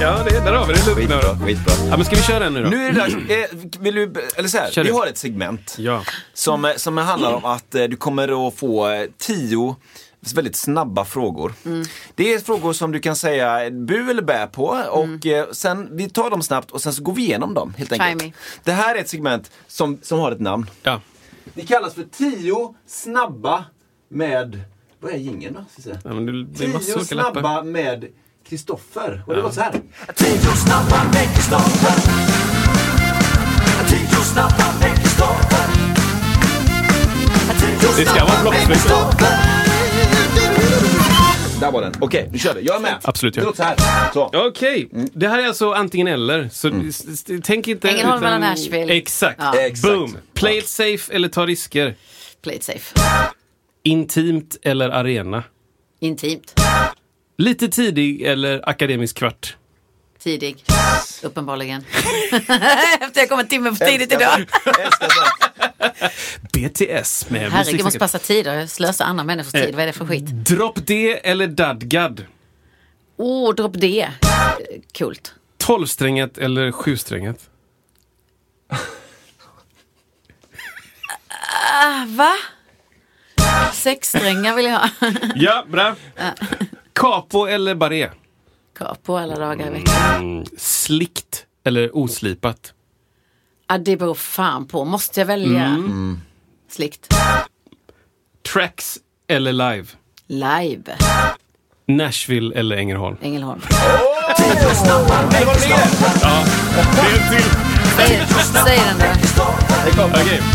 Ja, där har vi det. Lugna då. Ja, men ska vi köra den nu då? Nu är det där, vill du, eller så här, vi har ett segment som handlar om att du kommer att få 10 väldigt snabba frågor. Mm. Det är frågor som du kan säga bu eller bä på, och sen vi tar dem snabbt och sen så går vi igenom dem helt enkelt. Det här är ett segment som har ett namn. Ja. Det kallas för 10 snabba med, vad är jingeln då? Ja, men det är 10 snabba med Kristoffer. Och det var så här. 10 snabba med Kristoffer. 10 snabba med Kristoffer. 10 snabba med Kristoffer. Där var den. Okej, nu kör vi. Jag är med. Absolut, ja. Okej. Det här är alltså antingen eller. Så tänk inte... Ängelholm mellan Nashville. Exakt. Ja. Exakt. Boom. Play it safe eller ta risker? Play it safe. Intimt eller arena? Intimt. Lite tidig eller akademisk kvart? Tidig, uppenbarligen. Efter jag kom en timme för tidigt idag. BTS med musik. Herregud, måste passa tid och slösa andra människors tid. Vad är det för skit? Drop D eller dadgad? Drop D. Coolt. 12-stränget eller 7-stränget? Va? 6-strängar vill jag ha. Ja, bra. Kapo eller baré? Kapo alla dagar i veckan. Slikt eller oslipat? Ja, det beror fan på. Måste jag välja? Slikt. Tracks eller live? Live. Nashville eller Ängelholm? Ängelholm. Säg den där. Okej. Ja,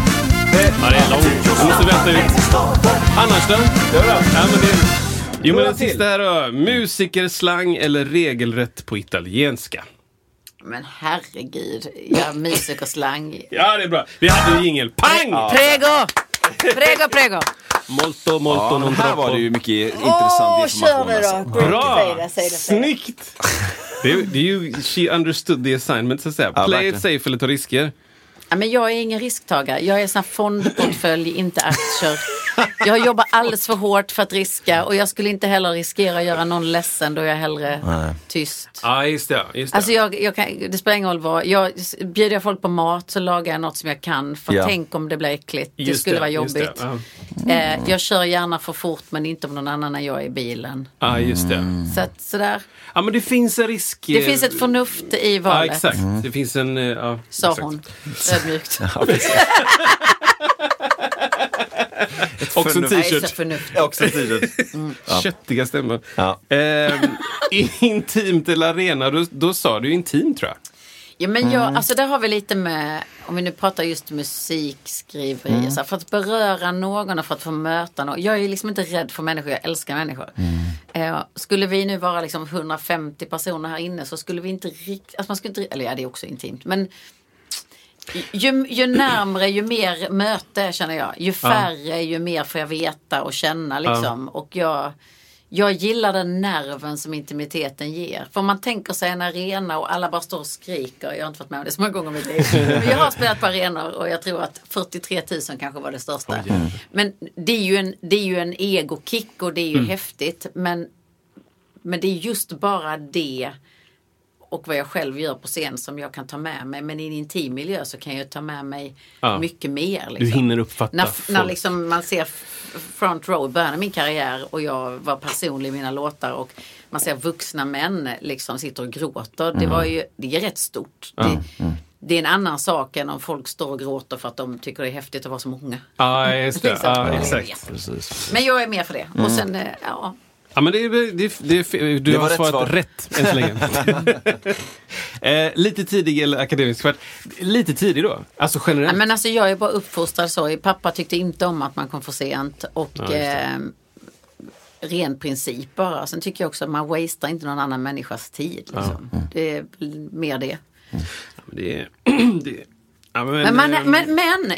det är långt. Jag måste vänta ut. Annars då? Ja, men det... Jo, men det sista här då. Musikerslang eller regelrätt på italienska? Men herregud. Ja, musikerslang. Ja, det är bra. Vi hade ju jingel. Pang! Ja. Prego! Molto non troppo. Här var det ju mycket intressant information. Alltså. Bra! Snyggt! Det är ju she understood the assignment, så att säga. Play it safe eller ta risker? Ja, men jag är ingen risktagare. Jag är en sån här fondportfölj, inte aktier. Jag jobbar alldeles för hårt för att riska, och jag skulle inte heller riskera att göra någon ledsen, då jag hellre tyst. Ja, just det. Alltså jag kan, det spelar ingen roll vad. Bjuder jag folk på mat så lagar jag något som jag kan, för tänk om det blir äckligt. Det skulle vara jobbigt. Jag kör gärna för fort, men inte om någon annan när jag är i bilen. Ja, just det. Så att, sådär. Ja, men det finns en risk. Det finns ett förnuft i valet. Ja, exakt. Det finns en... Ja, sa hon. Ödmjukt. Ja, också en t-shirt. Också en t-shirt. Köttiga stämmer. Ja. Intimt eller arena, då sa du intimt, tror jag. Ja, men alltså där har vi lite med, om vi nu pratar just musikskriveri, så för att beröra någon och för att få möta någon. Jag är liksom inte rädd för människor, jag älskar människor. Skulle vi nu vara liksom 150 personer här inne, så skulle vi inte riktigt, alltså man skulle inte, eller ja, det är också intimt, men ju närmre, ju mer möte, känner jag. Ju färre, ju mer får jag veta och känna liksom. Och jag gillar den nerven som intimiteten ger. För man tänker sig en arena och alla bara står och skriker. Jag har inte varit med om det så många gånger i mitt liv. Men jag har spelat på arenor, och jag tror att 43 000 kanske var det största. Men det är ju en egokick, och det är ju häftigt. Men det är just bara det, och vad jag själv gör på scen, som jag kan ta med mig. Men i en intim miljö så kan jag ta med mig mycket mer. Liksom. Du hinner uppfatta när liksom man ser front row början av min karriär, och jag var personlig i mina låtar, och man ser vuxna män liksom sitter och gråter. Det är rätt stort. Det är en annan sak än om folk står och gråter för att de tycker det är häftigt att vara så många. Ja, just det. Exakt. Men jag är med för det. Och sen, Ja, men det har svarat rätt än så länge. Lite tidig eller akademisk kvart. Lite tidig då, alltså generellt. Ja, men alltså jag är bara uppfostrad så. Pappa tyckte inte om att man kom för sent. Och ja, ren princip bara. Sen tycker jag också att man wastear inte någon annan människas tid liksom. Ja. Det är mer det. Ja, men det är ja, men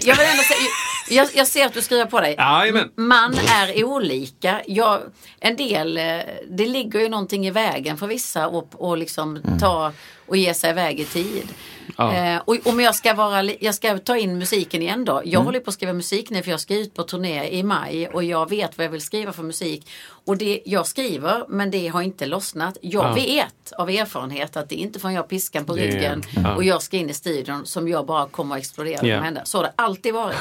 jag vill ändå säga, jag ser att du skriver på dig. Amen. Man är olika. En del, det ligger ju någonting i vägen för vissa och liksom ta och ge sig iväg i tid. Ja. Och om jag ska ta in musiken igen då. Jag håller på att skriva musik nu, för jag ska ut på turné i maj och jag vet vad jag vill skriva för musik. Och det jag skriver, men det har inte lossnat. Jag vet av erfarenhet att det inte får jag piskan på ryggen och jag ska in i studion som jag bara kommer att explodera och hända. Så har det alltid varit.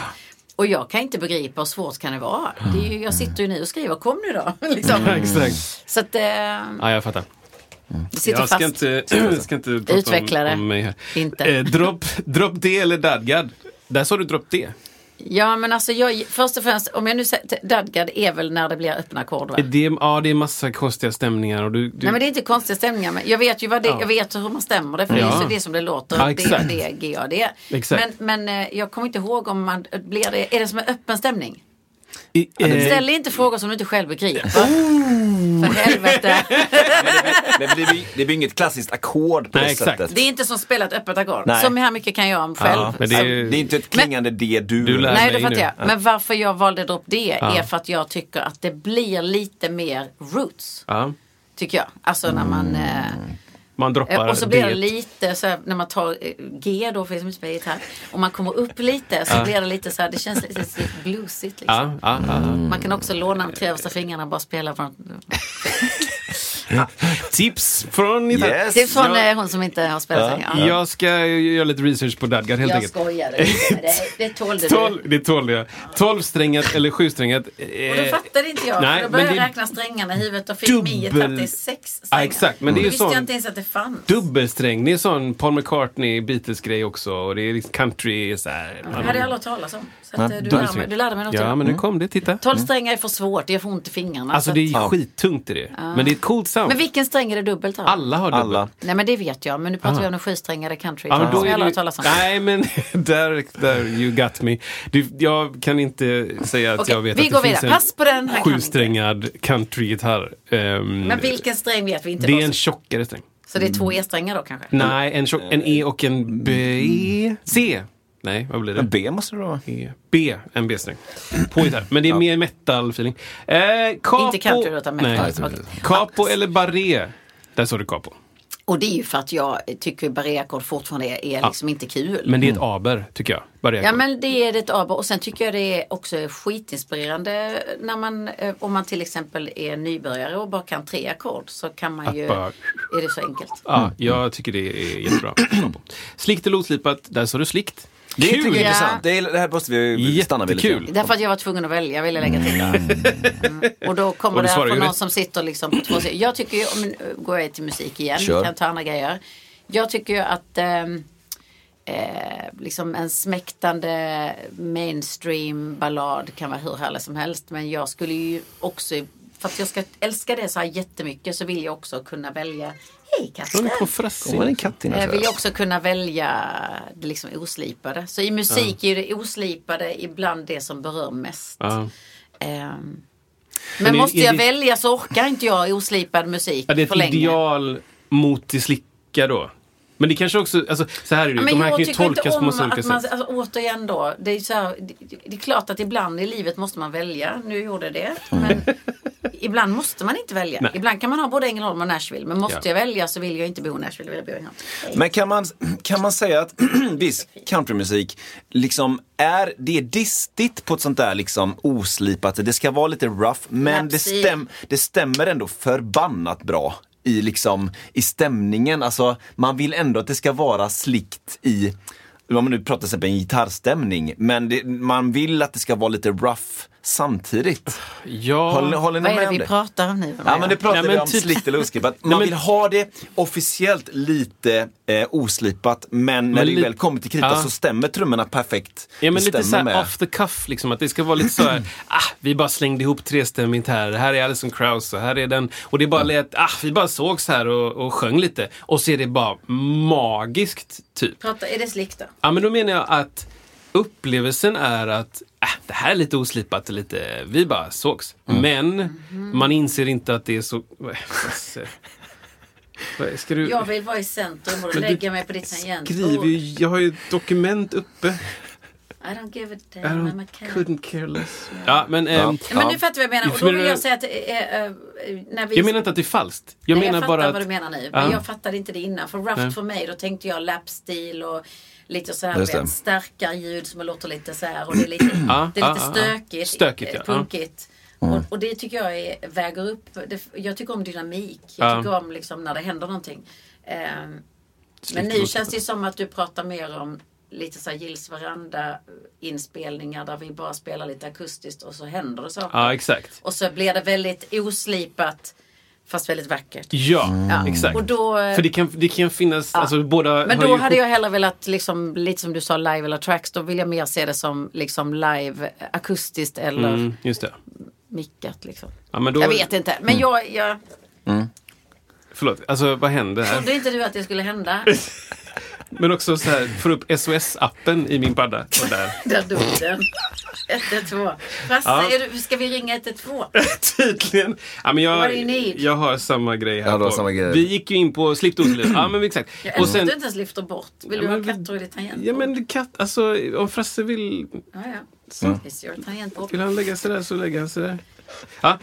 Och jag kan inte begripa hur svårt kan det vara. Det är ju, jag sitter ju nu och skriver, kom nu då. liksom. Så att, ja, jag fattar. Jag ska inte utveckla det. Om mig här. Inte. Dropp D eller dadgad? Där sa du dropp D. Ja, men alltså jag, först och främst, om jag nu säger dadgad är väl när det blir öppna ackord, va? Det är massa konstiga stämningar och du... Nej, men det är inte konstiga stämningar, men jag vet ju vad det, jag vet hur man stämmer det, för det är så det som det låter, D, G, A, D. Men jag kommer inte ihåg om man blir det, är det som en öppen stämning? Ställ inte frågor som du inte själv begriper. För helvete. Det blir inget klassiskt ackord på det sättet. Det är inte som spelat öppet ackord, som här mycket kan jag om själv. Men det är inte ett klingande D du lär. Nej, det fattar jag. Men varför jag valde dropp D är för att jag tycker att det blir lite mer roots, tycker jag. Alltså när man droppar, och så blir det lite så här, när man tar G då, för det som spelet här, och man kommer upp lite, så blir det lite så här, det känns lite bluesigt liksom. Man kan också låna de trevligaste fingrarna, bara spela från tips från tips från hon som inte har spelat sig. Jag ska göra lite research på dadgad helt enkelt. Jag skojar det tålde du. Det tålde jag. 12-strängat eller 7-strängat. Och då fattade inte jag. Nej, då började jag räkna strängarna i huvudet och fick mig 36 strängar. Exakt, men det är ju sån dubbelsträng. Det är sån Paul McCartney Beatles-grej också. Och det är liksom country så här. Det hade jag aldrig talat om. Så att du lärde mig något. Ja, men nu kom det, titta. 12 strängar är för svårt, det får ont i fingrarna. Alltså det är skittungt i det. Men det är ett coolt sound. Men vilken sträng är det dubbelt här? Alla har dubbelt. Nej, men det vet jag. Men nu pratar vi om en skisträngare country. Ja, men alla talar sånt. Nej, men där you got me. Jag kan inte säga att jag vet att det finns en pass på den här sjusträngad country-gitarr. Men vilken sträng vet vi inte. Det är en tjockare sträng. Så det är 2 E-strängar då kanske? Nej, en E och en B. C. Nej, vad blir det? En B måste det vara. B, en B-sträng. På gitarr. Men det är mer metal-feeling. Capo... Inte country, utan metal. Nej. Capo eller barré? Där står det capo. Och det är ju för att jag tycker barré-ackord fortfarande är liksom inte kul. Men det är ett aber, tycker jag. Ja, men det är ett aber. Och sen tycker jag det är också skitinspirerande när man, om man till exempel är nybörjare och bara kan 3 ackord, så kan man ju, är det så enkelt. Ja, jag tycker det är jättebra. Slikt eller oslipat, där står det slikt. Det är kul. Intressant. Det här måste vi stanna vid lite. Därför att jag var tvungen att välja, jag ville lägga till. Och då kommer och det här från någon som sitter liksom på 2 sidor. Jag tycker ju, går jag till musik igen, kan ta andra grejer. Jag tycker ju att liksom en smäktande mainstream ballad kan vara hur härlig som helst. Men jag skulle ju också, för att jag ska älska det så här jättemycket, så vill jag också kunna välja. Hej katten. Jag vill också kunna välja det liksom oslipade. Så i musik är det oslipade ibland det som berör mest. Men måste jag välja, så orkar inte jag oslipad musik för länge. Det är ett ideal mot det slicka då. Men det kanske också, alltså, så här är det, de här kan ju tolkas på massa olika sätt. Alltså, återigen då, det är, så här, det är klart att ibland i livet måste man välja. Nu gjorde det, men ibland måste man inte välja. Nej. Ibland kan man ha både Ängelholm och Nashville, men måste jag välja så vill jag inte bo i Nashville, vill jag bo i Ängelholm. Men kan man säga att viss countrymusik liksom är, det är distigt på ett sånt där liksom oslipat, det ska vara lite rough, men det stämmer ändå förbannat bra. I liksom, i stämningen, alltså man vill ändå att det ska vara slickt i, om man nu pratar om en gitarrstämning, men man vill att det ska vara lite rough samtidigt. Ja. Håller ni med om det? Vad är det vi pratar om nu? Ja, men det pratar vi om slikt eller oskripat. Man vill ha det officiellt lite oslipat, men när det väl kommer till kritan så stämmer trummorna perfekt. Ja, men lite såhär off the cuff liksom, att det ska vara lite så här, vi bara slängde ihop trestämmigt här. Här är Alison Krauss och här är den. Och det är bara lite, vi bara sågs här och sjöng lite. Och så är det bara magiskt typ. Prata, är det slikt då? Ja, men då menar jag att upplevelsen är att det här är lite oslipat, lite vi bara sågs. Men man inser inte att det är så. Ska du... Jag vill vara i centrum och lägga mig på ditt tangent. Skriv ju, jag har ju ett dokument uppe. I don't give a damn. I couldn't care less. Ja, men nu fattar jag vad jag menar. Och då vill jag säga att när vi... Jag menar inte att det är falskt. Jag menar bara att... vad du menar nu. Men jag fattade inte det innan. För rough för mig, då tänkte jag lapstil och lite så här starka ljud som låter lite så här. Och det är lite, det är lite stökigt. Stökigt, ja. Punkigt. Och det tycker jag väger upp. Jag tycker om dynamik. Jag tycker om liksom när det händer någonting. Men nu känns det som att du pratar mer om lite så här Jills varanda inspelningar där vi bara spelar lite akustiskt och så händer det saker. Ja, exakt. Och så blir det väldigt oslipat fast väldigt vackert. Ja, exakt. Och då, för det kan finnas alltså båda. Men då hade jag hellre velat liksom, lite som du sa, live eller tracks. Då vill jag mer se det som liksom live akustiskt eller just det. Mickat liksom. Ja, men då... Jag vet inte. Men jag förlåt, alltså vad hände här? Trodde inte du att det skulle hända? Men också så här, får upp SOS-appen i min padda. Och där dog den. 112. Fast ska vi ringa 112? Tydligen. Ja, men jag har samma grej här. Ja, samma grej. Vi gick ju in på slippt oslipt. Ja, men exakt. Och sen du inte ens lyfter bort. Vill du ha katter i ditt tangentbord? Ja, men katt, alltså om Frasse vill... Ja, ja. Så finns ju tangentbord. Vill han lägga sig där så lägger han sig där. Ja.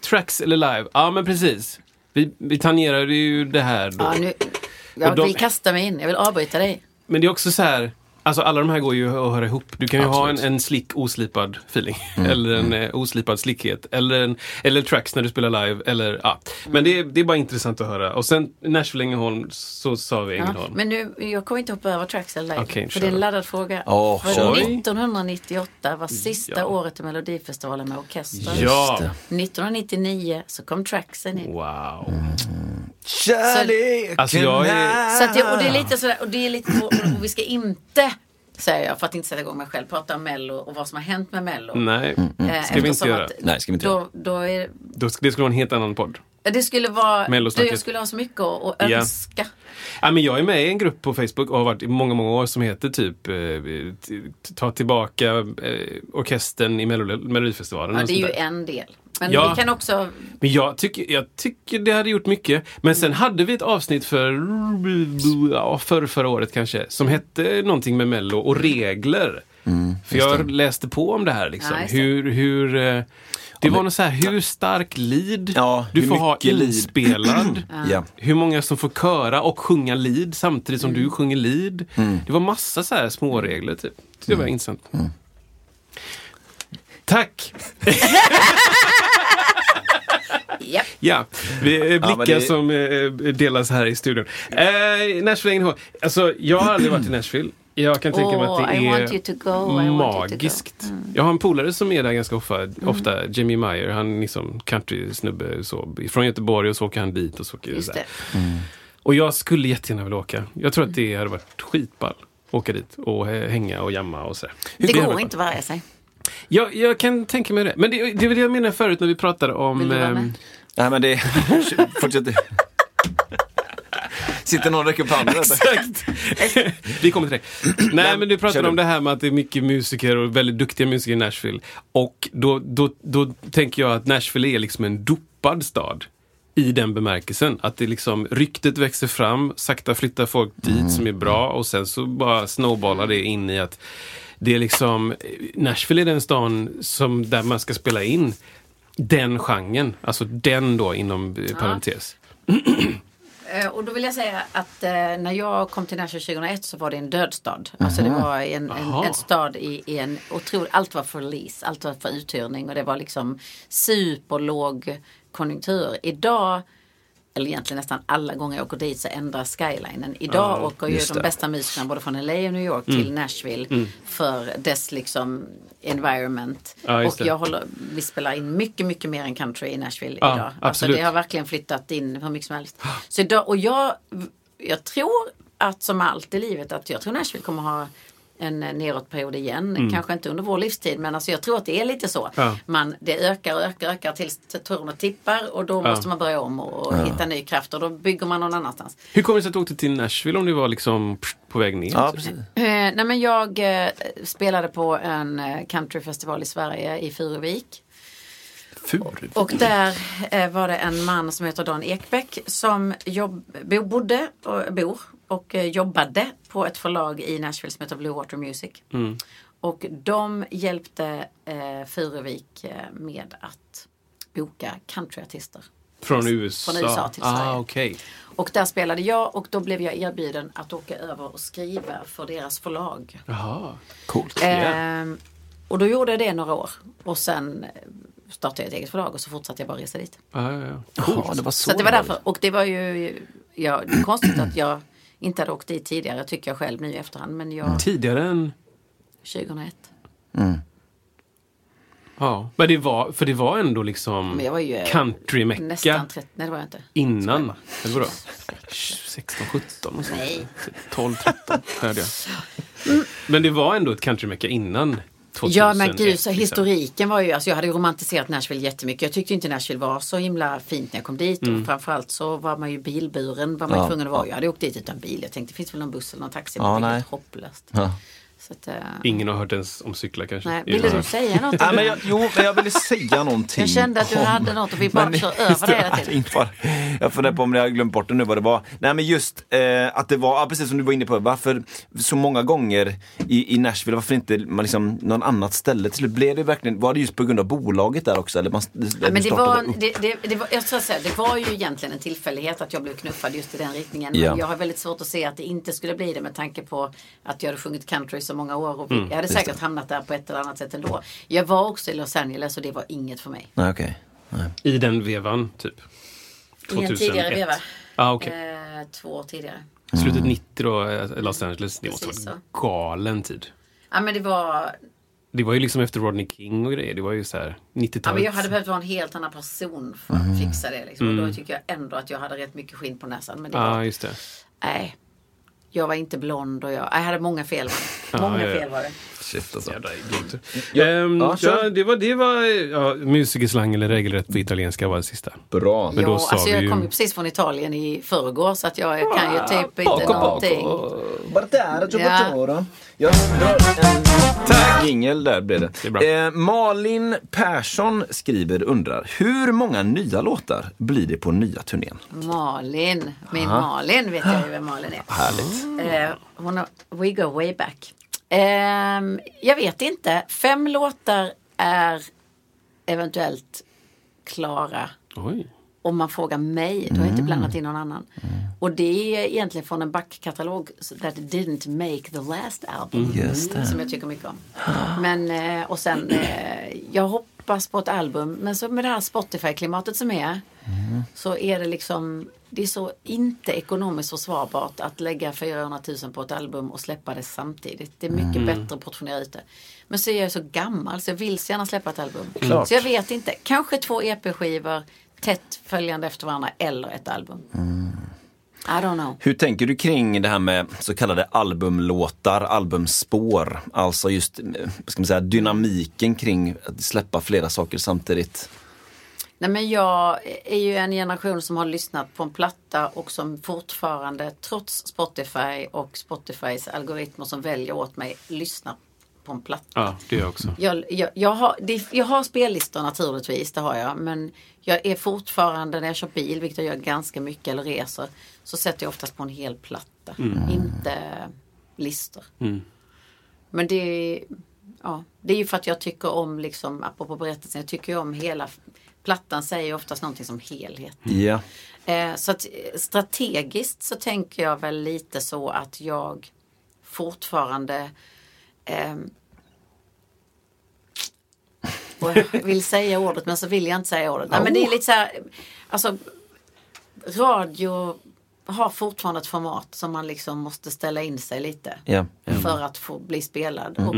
Tracks eller live? Ja, men precis. Vi tangerar ju det här då. Ja, nu... Jag vill kasta mig in, jag vill avbryta dig. Men det är också så här, alltså alla de här går ju att höra ihop. Du kan ju ha en slick oslipad feeling eller en oslipad slickhet eller tracks när du spelar live eller Men det är bara intressant att höra. Och sen Nashville, Ängelholm, så sa vi Ängelholm. Men nu, jag kommer inte hoppa över tracks eller live för det är en laddad fråga. 1998 var sista året i Melodifestivalen med orkester. Ja. 1999 så kom tracksen in. Wow. Kärlek. Alltså jag är... Så att och det är lite sådär, och det är lite och vi ska inte säger jag för att inte sätta igång mig själv prata om Mello och vad som har hänt med Mello. Nej. Ska vi inte göra. Nej, ska vi inte. Då det skulle vara en helt annan podd. Det skulle vara Mellosnacket. Jag skulle ha så mycket att önska. Ja, men jag är med i en grupp på Facebook och har varit i många år som heter typ ta tillbaka orkestern i Melodifestivalen. Ja, det är ju en del. Men vi kan också... Men jag tycker det hade gjort mycket. Men sen hade vi ett avsnitt förra året kanske, som hette någonting med Mello och regler. För jag läste på om det här liksom. Ja, hur det var något så här, hur stark lead du får ha inspelad. Hur många som får köra och sjunga lead samtidigt som du sjunger lead. Det var massa så här små regler typ. Det var intressant. Tack! Ja, vi blickar som delas här i studion. Nashville, alltså jag har aldrig varit i Nashville. Jag kan tänka mig att det är magiskt. Jag har en polare som är där ganska ofta, Jimmy Meyer. Han är liksom country-snubbe så, från Göteborg och så åker han dit och så åker det. Och jag skulle jättegärna vilja åka. Jag tror att det hade varit skitball. Åka dit och hänga och jamma och så. Det går inte varje sig. Jag kan tänka mig det. Men det var det jag menar förut när vi pratade om... Vill du vara med? Nej, men det... Fortsätt. Sitter någon räcker på andra. Exakt. Vi kommer till det. Nej, men du pratade om det här med att det är mycket musiker och väldigt duktiga musiker i Nashville. Och då tänker jag att Nashville är liksom en dopad stad. I den bemärkelsen. Att det liksom, ryktet växer fram. Sakta flyttar folk dit som är bra. Och sen så bara snowballar det in i att... Det är liksom, Nashville är den stan som, där man ska spela in den genren. Alltså den då, inom parentes. Och då vill jag säga att när jag kom till Nashville 2001 så var det en dödstad. Alltså det var en stad i en otrolig... Allt var för lease, allt var för uthyrning. Och det var liksom superlåg konjunktur. Idag eller egentligen nästan alla gånger jag åker dit så ändras skylinen. Idag åker ju de bästa musikerna både från LA och New York till Nashville för dess liksom environment. Ja, och vi spelar in mycket, mycket mer än country i Nashville idag. Alltså det har verkligen flyttat in hur mycket som helst. Så idag, och jag tror att som allt i livet att jag tror Nashville kommer ha en nedåtperiod igen. Kanske inte under vår livstid, men alltså jag tror att det är lite så. Det ökar och ökar tills tornet tippar och då måste man börja om och hitta ny kraft och då bygger man någon annanstans. Hur kommer det sig att du åkte till Nashville om du var liksom på väg ner? Ja, precis. Nej, men jag spelade på en countryfestival i Sverige i Furuvik. Och där var det en man som heter Dan Ekbeck som jobbade på ett förlag i Nashville som heter Blue Water Music. Och de hjälpte Furuvik med att boka countryartister. Från USA till Sverige. Okay. Och där spelade jag och då blev jag erbjuden att åka över och skriva för deras förlag. Jaha, coolt. Och då gjorde jag det några år. Och sen startade jag ett eget förlag och så fortsatte jag bara resa dit. Det var så det var därför. Och det var ju det är konstigt att jag inte hade åkt dit tidigare, tycker jag själv nu i efterhand. Men tidigare än 2001. Ja, men det var ändå liksom country-mecka. Nästan 30, nej det var jag inte. Innan, eller vadå? 16, 17 och sånt. Nej. 12, 13 hörde jag. Men det var ändå ett country-mecka innan 2001. Ja, men gud, så historiken var ju, alltså jag hade ju romantiserat Nashville jättemycket. Jag tyckte inte Nashville var så himla fint när jag kom dit. Och framförallt så var man ju bilburen, var man ju tvungen att vara. Jag hade åkt dit utan bil. Jag tänkte, det finns väl någon buss eller någon taxi? Det var helt hopplöst. Så att, ingen har hört ens om cyklar kanske. Nej, ville du säga något? Nej, men jag ville säga någonting. Jag kände att du hade något och vi bara kör över det hela tiden. Jag funderar på om jag har glömt bort det nu vad det var. Nej, men just att det var, precis som du var inne på, varför så många gånger i Nashville, varför inte man liksom någon annat ställe? Till slut blev det verkligen, var det just på grund av bolaget där också? Eller man, men det var ju egentligen en tillfällighet att jag blev knuffad just i den riktningen. Men jag har väldigt svårt att se att det inte skulle bli det med tanke på att jag hade sjungit country så många år och jag hade säkert hamnat där på ett eller annat sätt ändå. Jag var också i Los Angeles och det var inget för mig. Nej, okej. Nej. I den vevan typ 2001. I en tidigare veva. Två år tidigare. Slutet 90 då, Los Angeles. Det måste vara galen tid. Ja, men det var ju liksom efter Rodney King och grejer. Det var ju så här 90-talet. Ja, men jag hade behövt vara en helt annan person för att fixa det liksom. Och då tycker jag ändå att jag hade rätt mycket skinn på näsan. Men det var, just det. Nej. Jag var inte blond och jag hade många fel. Fel var det. Shit alltså. Det var musikerslang eller regelrätt på italienska var det sista. Bra. Men då sa jag kom ju precis från Italien i förrgår så att jag kan ju typ inte någonting. Tack, Ingel, där blev det. Malin Persson skriver, undrar hur många nya låtar blir det på nya turnén? Malin, Malin vet jag ju vem Malin är. Härligt. Hon har We Go Way Back. Jag vet inte. 5 låtar är eventuellt klara. Oj. Om man frågar mig, då har jag inte blandat in någon annan. Och det är egentligen från en backkatalog that didn't make the last album. Som jag tycker mycket om. Men, och sen, jag hoppas på ett album. Men så med det här Spotify-klimatet som är, så är det liksom, det är så inte ekonomiskt försvarbart att lägga 400 000 på ett album och släppa det samtidigt. Det är mycket bättre att portionera ut det. Men så är jag så gammal så jag vill så gärna släppa ett album. Klart. Så jag vet inte. Kanske 2 EP-skivor tätt följande efter varandra eller ett album. I don't know. Hur tänker du kring det här med så kallade albumlåtar, albumspår? Alltså just, ska man säga, dynamiken kring att släppa flera saker samtidigt. Nej, men jag är ju en generation som har lyssnat på en platta och som fortfarande, trots Spotify och Spotifys algoritmer som väljer åt mig, lyssnar på en platta. Ja, det gör jag också. Jag har spellistor naturligtvis, det har jag. Men jag är fortfarande, när jag kör bil, vilket jag gör ganska mycket, eller reser, så sätter jag oftast på en hel platta. Inte listor. Men det är ju för att jag tycker om, liksom, apropå berättelsen, jag tycker ju om hela... Plattan säger oftast någonting som helhet. Yeah. Så att strategiskt så tänker jag väl lite så att jag fortfarande vill säga ordet men så vill jag inte säga ordet. Nej, men det är lite så här, alltså radio har fortfarande ett format som man liksom måste ställa in sig lite för att få bli spelad. Och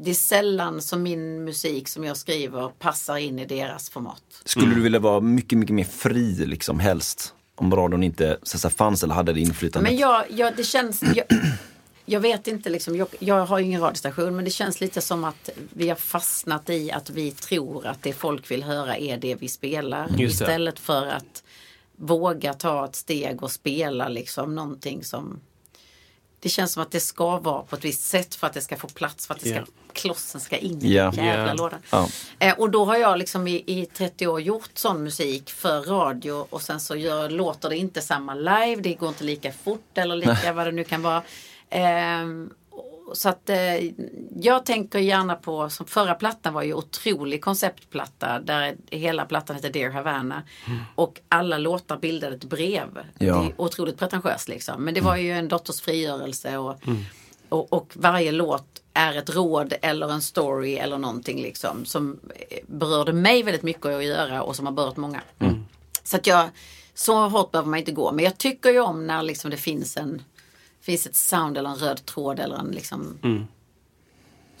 det är sällan som min musik som jag skriver passar in i deras format. Skulle du vilja vara mycket, mycket mer fri liksom helst? Om radion inte så fanns eller hade det inflytande? Men jag det känns... Jag vet inte, liksom, jag har ju ingen radiostation, men det känns lite som att vi har fastnat i att vi tror att det folk vill höra är det vi spelar. Just istället det. För att våga ta ett steg och spela liksom, någonting som... Det känns som att det ska vara på ett visst sätt för att det ska få plats, för att det ska, klossen ska in i jävla lådan. Och då har jag liksom i 30 år gjort sån musik för radio, och sen så låter det inte samma live, det går inte lika fort eller lika vad det nu kan vara. Så att jag tänker gärna på, som förra plattan var ju otrolig konceptplatta där hela plattan heter Dear Havana och alla låtar bildade ett brev. Det är otroligt pretentiöst liksom, men det var ju en dotters frigörelse och varje låt är ett råd eller en story eller någonting liksom, som berörde mig väldigt mycket att göra och som har berört många. Så att så hårt behöver man inte gå, men jag tycker ju om när liksom det finns ett sound eller en röd tråd eller en liksom...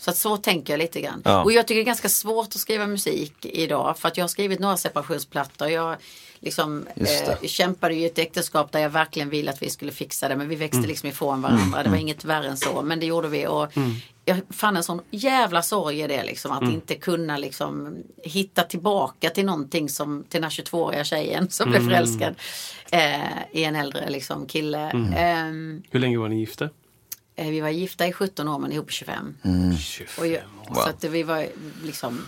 Så att så tänker jag lite grann. Ja. Och jag tycker det är ganska svårt att skriva musik idag, för att jag har skrivit några separationsplattor. Jag liksom kämpade ju ett äktenskap där jag verkligen ville att vi skulle fixa det, men vi växte liksom ifrån varandra. Det var inget värre än så, men det gjorde vi. Och jag fann en sån jävla sorg i det liksom, att inte kunna liksom hitta tillbaka till någonting som till den 22-åriga tjejen som blev förälskad i en äldre liksom kille. Hur länge var ni gifta? Vi var gifta i 17 år men ihop i 25. Och så att vi var liksom,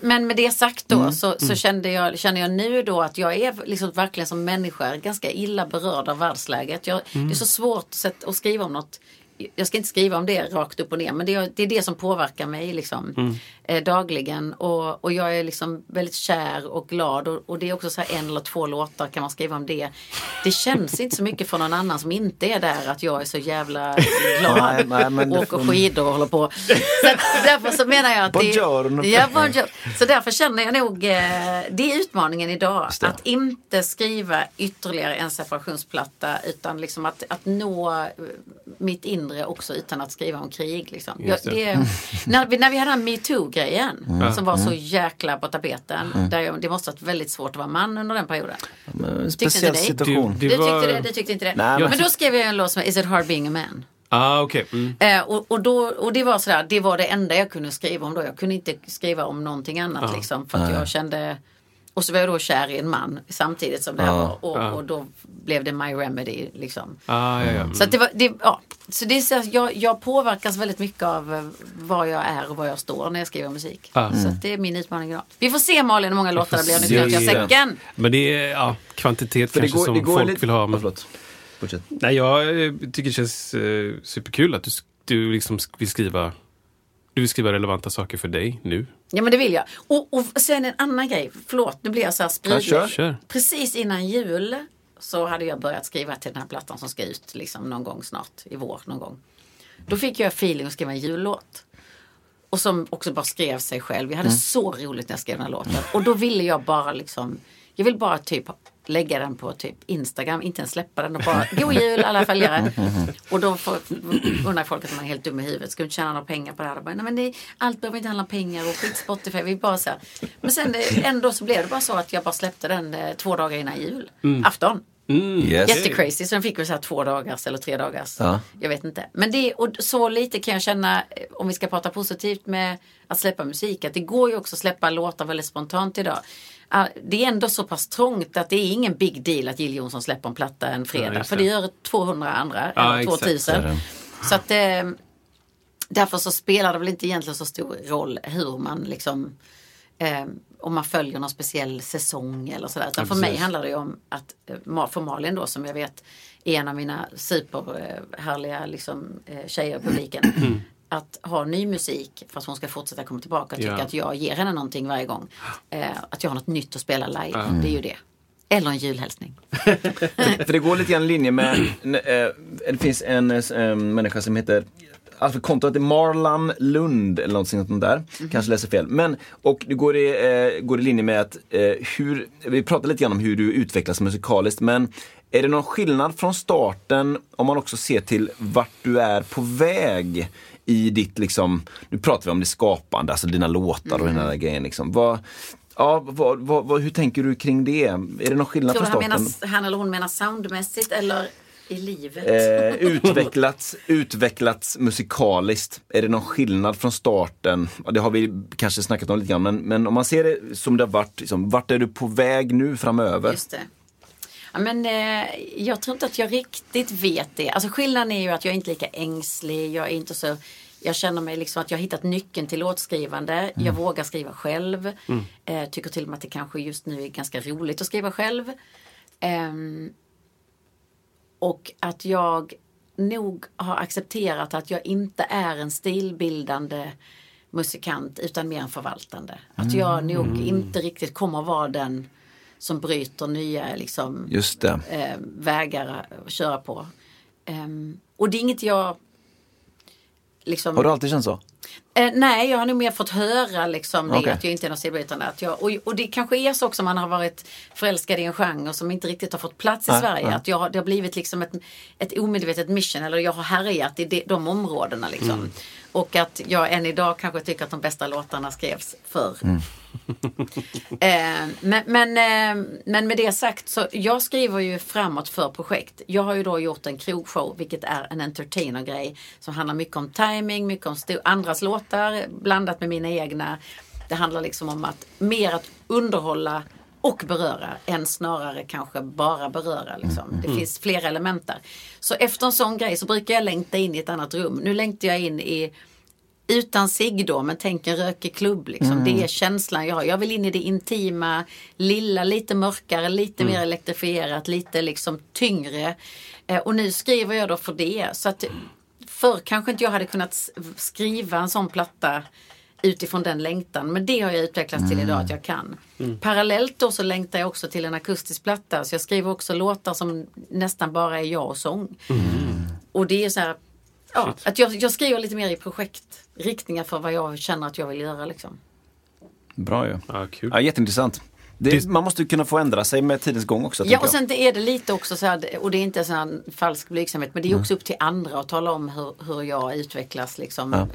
Men med det sagt då så känner jag nu då att jag är liksom verkligen som människa ganska illa berörd av världsläget. Det är så svårt att skriva om något. Jag ska inte skriva om det rakt upp och ner, men det är det som påverkar mig liksom, dagligen. Och jag är liksom väldigt kär och glad. Och det är också så här, en eller två låtar kan man skriva om det. Det känns inte så mycket för någon annan som inte är där att jag är så jävla glad. Åker skidor och håller på. Så därför så menar jag att så därför känner jag nog det är utmaningen idag. Att inte skriva ytterligare en separationsplatta, utan liksom att nå mitt inre också utan att skriva om krig liksom. När vi hade den MeToo-grejen som var så jäkla på tapeten, det måste ha varit väldigt svårt att vara man under den perioden. Speciell situation. Du tyckte inte det. Nej, men då skrev jag en låt som Is It Hard Being a Man? Och det var sådär, det var det enda jag kunde skriva om då. Jag kunde inte skriva om någonting annat liksom, för att jag kände... Och så var jag då kär i en man samtidigt som det här var. Och då blev det my remedy liksom. Så att det är så att jag påverkas väldigt mycket av vad jag är och vad jag står när jag skriver musik. Så att det är min utmaning idag. Vi får se, Malin, hur många låtar det blir nu i säcken. Men det är kvantitet för kanske som folk vill ha. Men... Nej, jag tycker det känns superkul att du liksom vill skriva... Du vill skriva relevanta saker för dig nu. Ja, men det vill jag. Och sen en annan grej. Förlåt, nu blir jag så här spridig. Kör. Precis innan jul så hade jag börjat skriva till den här plattan som ska ut liksom någon gång snart. I vår någon gång. Då fick jag feeling att skriva en jullåt. Och som också bara skrev sig själv. Jag hade så roligt när jag skrev den här låten. Och då ville jag bara liksom... Jag vill bara typ... lägga den på typ Instagram, inte ens släppa den och bara, god jul alla följare. Och då undrar folk att man är helt dum i huvudet, ska inte tjäna några pengar på det här. Bara, nej, men allt behöver inte handla om pengar och skit, Spotify, vi bara så här. Men sen ändå så blev det bara så att jag bara släppte den 2 dagar innan jul. Afton. Jättecrazy, så den fick vi så här 2 dagars eller 3 dagars. Jag vet inte. Men och så lite kan jag känna, om vi ska prata positivt med att släppa musik, att det går ju också att släppa låtar väldigt spontant idag. Det är ändå så pass trångt att det är ingen big deal att Jill Johnson släpper en platta en fredag. För det gör 200 andra, eller 2000. Så att därför så spelar det väl inte egentligen så stor roll hur man liksom om man följer någon speciell säsong eller sådär. Utan för mig handlar det ju om att för Malin då, som jag vet är en av mina superhärliga liksom, tjejer i publiken att ha ny musik för att hon ska fortsätta komma tillbaka och tycka att jag ger henne någonting varje gång. Att jag har något nytt att spela live. Det är ju det. Eller en julhälsning. För det går lite grann i linje med det finns en människa som heter alltså kontot är Marlan Lund eller något sånt där. Mm. Kanske läser fel. Men, och det går i linje med att hur, vi pratade lite grann om hur du utvecklas musikaliskt, men är det någon skillnad från starten om man också ser till vart du är på väg i ditt liksom, nu pratar vi om det skapande, alltså dina låtar och den där grejen liksom. Hur tänker du kring det? Är det någon skillnad från starten? Han eller hon menar soundmässigt eller i livet? Utvecklats musikaliskt. Är det någon skillnad från starten? Det har vi kanske snackat om lite grann, men om man ser det som det har varit, liksom, vart är du på väg nu framöver? Just det. Ja, men jag tror inte att jag riktigt vet det. Alltså skillnaden är ju att jag är inte lika ängslig. Jag är inte så... Jag känner mig liksom att jag har hittat nyckeln till låtskrivande. Jag vågar skriva själv. Tycker till och med att det kanske just nu är ganska roligt att skriva själv. Och att jag nog har accepterat att jag inte är en stilbildande musikant utan mer en förvaltande. Att jag nog inte riktigt kommer att vara den som bryter nya liksom, vägar att köra på. Och det är inget jag... Liksom, har du alltid känt så? Nej, jag har nog mer fått höra liksom, det, att jag inte är någon stilbrytande. Och det kanske är så också man har varit förälskad i en genre som inte riktigt har fått plats i Sverige. Att det har blivit liksom ett omedvetet mission, eller jag har härjat i de områdena. Liksom. Och att jag än idag kanske tycker att de bästa låtarna skrevs förr. Men med det sagt så jag skriver ju framåt för projekt. Jag har ju då gjort en krogshow, vilket är en entertainer-grej som handlar mycket om timing, mycket om andras låtar blandat med mina egna. Det handlar liksom om att mer att underhålla och beröra än snarare kanske bara beröra liksom. Det finns flera element där. Så efter en sån grej så brukar jag längta in i ett annat rum. Nu längtar jag in i utan sig då, men tänk en rökig klubb liksom. Det är känslan jag har. Jag vill in i det intima, lilla, lite mörkare, lite mer elektrifierat, lite liksom tyngre. Och nu skriver jag då för det. Så att förr kanske inte jag hade kunnat skriva en sån platta utifrån den längtan, men det har jag utvecklats till idag att jag kan. Parallellt då så längtar jag också till en akustisk platta, så jag skriver också låtar som nästan bara är jag och sång. Och det är så här, ja, att jag skriver lite mer i projektriktningar för vad jag känner att jag vill göra liksom. Bra ju. Ja, kul. Ja, jätteintressant. Man måste ju kunna få ändra sig med tidens gång också. Ja, och sen är det lite också så här, och det är inte så här falsk blygsamhet, men det är ju också upp till andra att tala om hur jag utvecklas liksom.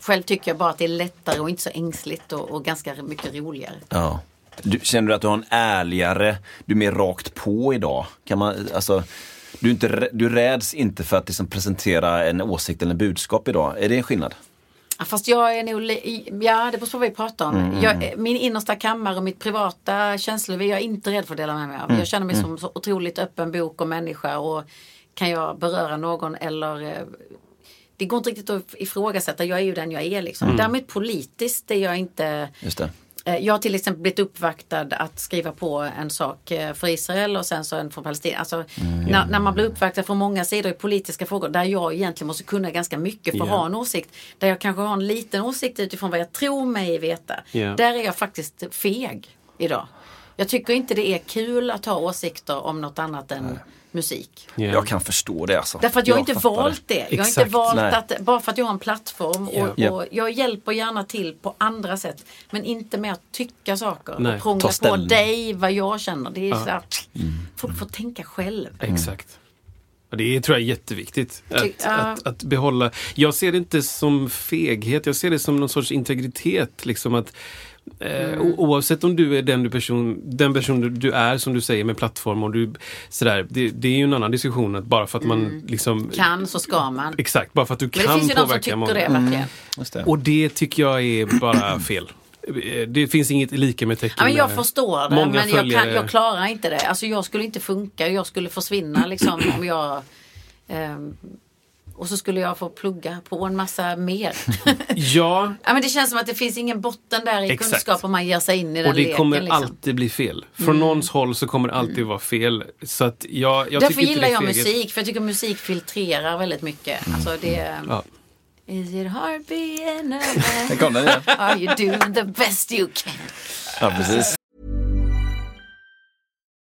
Själv tycker jag bara att det är lättare och inte så ängsligt och ganska mycket roligare. Ja. Känner du att du har en ärligare, du är mer rakt på idag? Kan man, alltså... Du räds inte för att liksom presentera en åsikt eller en budskap idag. Är det en skillnad? Ja, fast jag är nog... Ja, det beror på vad vi pratar om. Min innersta kammare och mitt privata känslor, jag är inte rädd för att dela med mig av. Jag känner mig som så otroligt öppen bok och människa. Och kan jag beröra någon eller... Det går inte riktigt att ifrågasätta. Jag är ju den jag är liksom. Därmed politiskt är jag inte... Just det. Jag har till exempel blivit uppvaktad att skriva på en sak för Israel och sen så en för Palestina. Alltså, när man blir uppvaktad från många sidor i politiska frågor där jag egentligen måste kunna ganska mycket för att ha en åsikt. Där jag kanske har en liten åsikt utifrån vad jag tror mig veta. Där är jag faktiskt feg idag. Jag tycker inte det är kul att ha åsikter om något annat än musik. Jag kan förstå det alltså. Därför att jag har inte valt det. Jag har inte valt att, bara för att jag har en plattform och jag hjälper gärna till på andra sätt. Men inte med att tycka saker. Nej. Och prångla på dig vad jag känner. Det är så här, folk får tänka själv. Exakt. Det tror jag är jätteviktigt att behålla. Jag ser det inte som feghet. Jag ser det som någon sorts integritet. Liksom att oavsett om du är den person du är, som du säger, med plattform och du sådär, det är ju en annan diskussion att bara för att man liksom kan, så ska man. Exakt, bara för att du kan påverka många. Det. Och det tycker jag är bara fel. Det finns inget lika med tecken. Ja, men jag förstår det, men jag klarar inte det. Alltså jag skulle inte funka, jag skulle försvinna liksom om jag... Och så skulle jag få plugga på en massa mer. Ja, men det känns som att det finns ingen botten där i kunskap om man ger sig in i den leken. Och det leken, kommer alltid bli fel. Från någons håll så kommer det alltid vara fel. Så att jag därför gillar jag musik, för jag tycker musik filtrerar väldigt mycket. Alltså det är... Is it hard being a man? Are you doing the best you can? Ja, precis.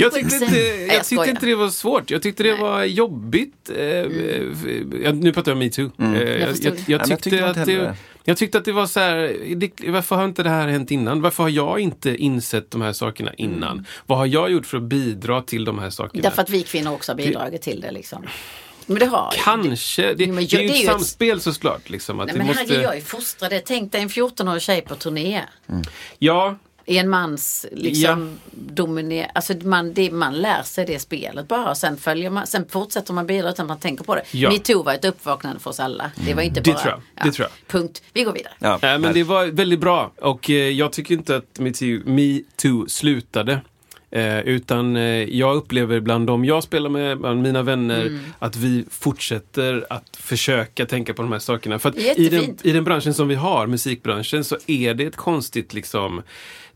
Jag tyckte inte det var svårt. Jag tyckte det var jobbigt. Nu pratar jag om MeToo. Jag tyckte att det var så här, varför har inte det här hänt innan? Varför har jag inte insett de här sakerna innan? Vad har jag gjort för att bidra till de här sakerna? Därför att vi kvinnor också har bidragit till det liksom. Men det har kanske. Det är ju ett samspel såklart liksom, att nej, men måste... här är jag ju fostrade. Tänk dig en 14-årig tjej på turné. Ja. I en mans liksom dominerande, alltså man lär sig det spelet bara, och sen följer man, sen fortsätter man bidra utan man tänker på det. Ja. MeToo var ett uppvaknande för oss alla. Det var inte bara punkt. Vi går vidare. Ja. Men det var väldigt bra, och jag tycker inte att MeToo slutade. Utan jag upplever bland dem jag spelar med, bland mina vänner, att vi fortsätter att försöka tänka på de här sakerna. För att i den branschen som vi har, musikbranschen, så är det ett konstigt liksom,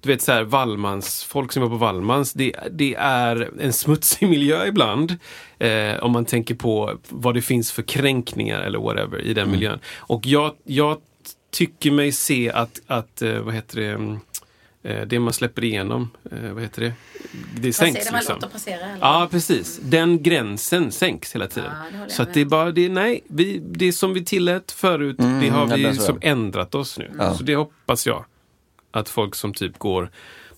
du vet så här, Wallmans, folk som är på Wallmans, det är en smutsig miljö ibland, om man tänker på vad det finns för kränkningar eller whatever i den miljön. Och jag tycker mig se att vad heter det, det man släpper igenom, vad heter det? Det sänks det liksom. Passera, eller? Ja, precis. Den gränsen sänks hela tiden. Ja, så att det är bara det, nej, det som vi tillät förut, det har vi som ändrat oss nu. Ja. Så det hoppas jag att folk som typ går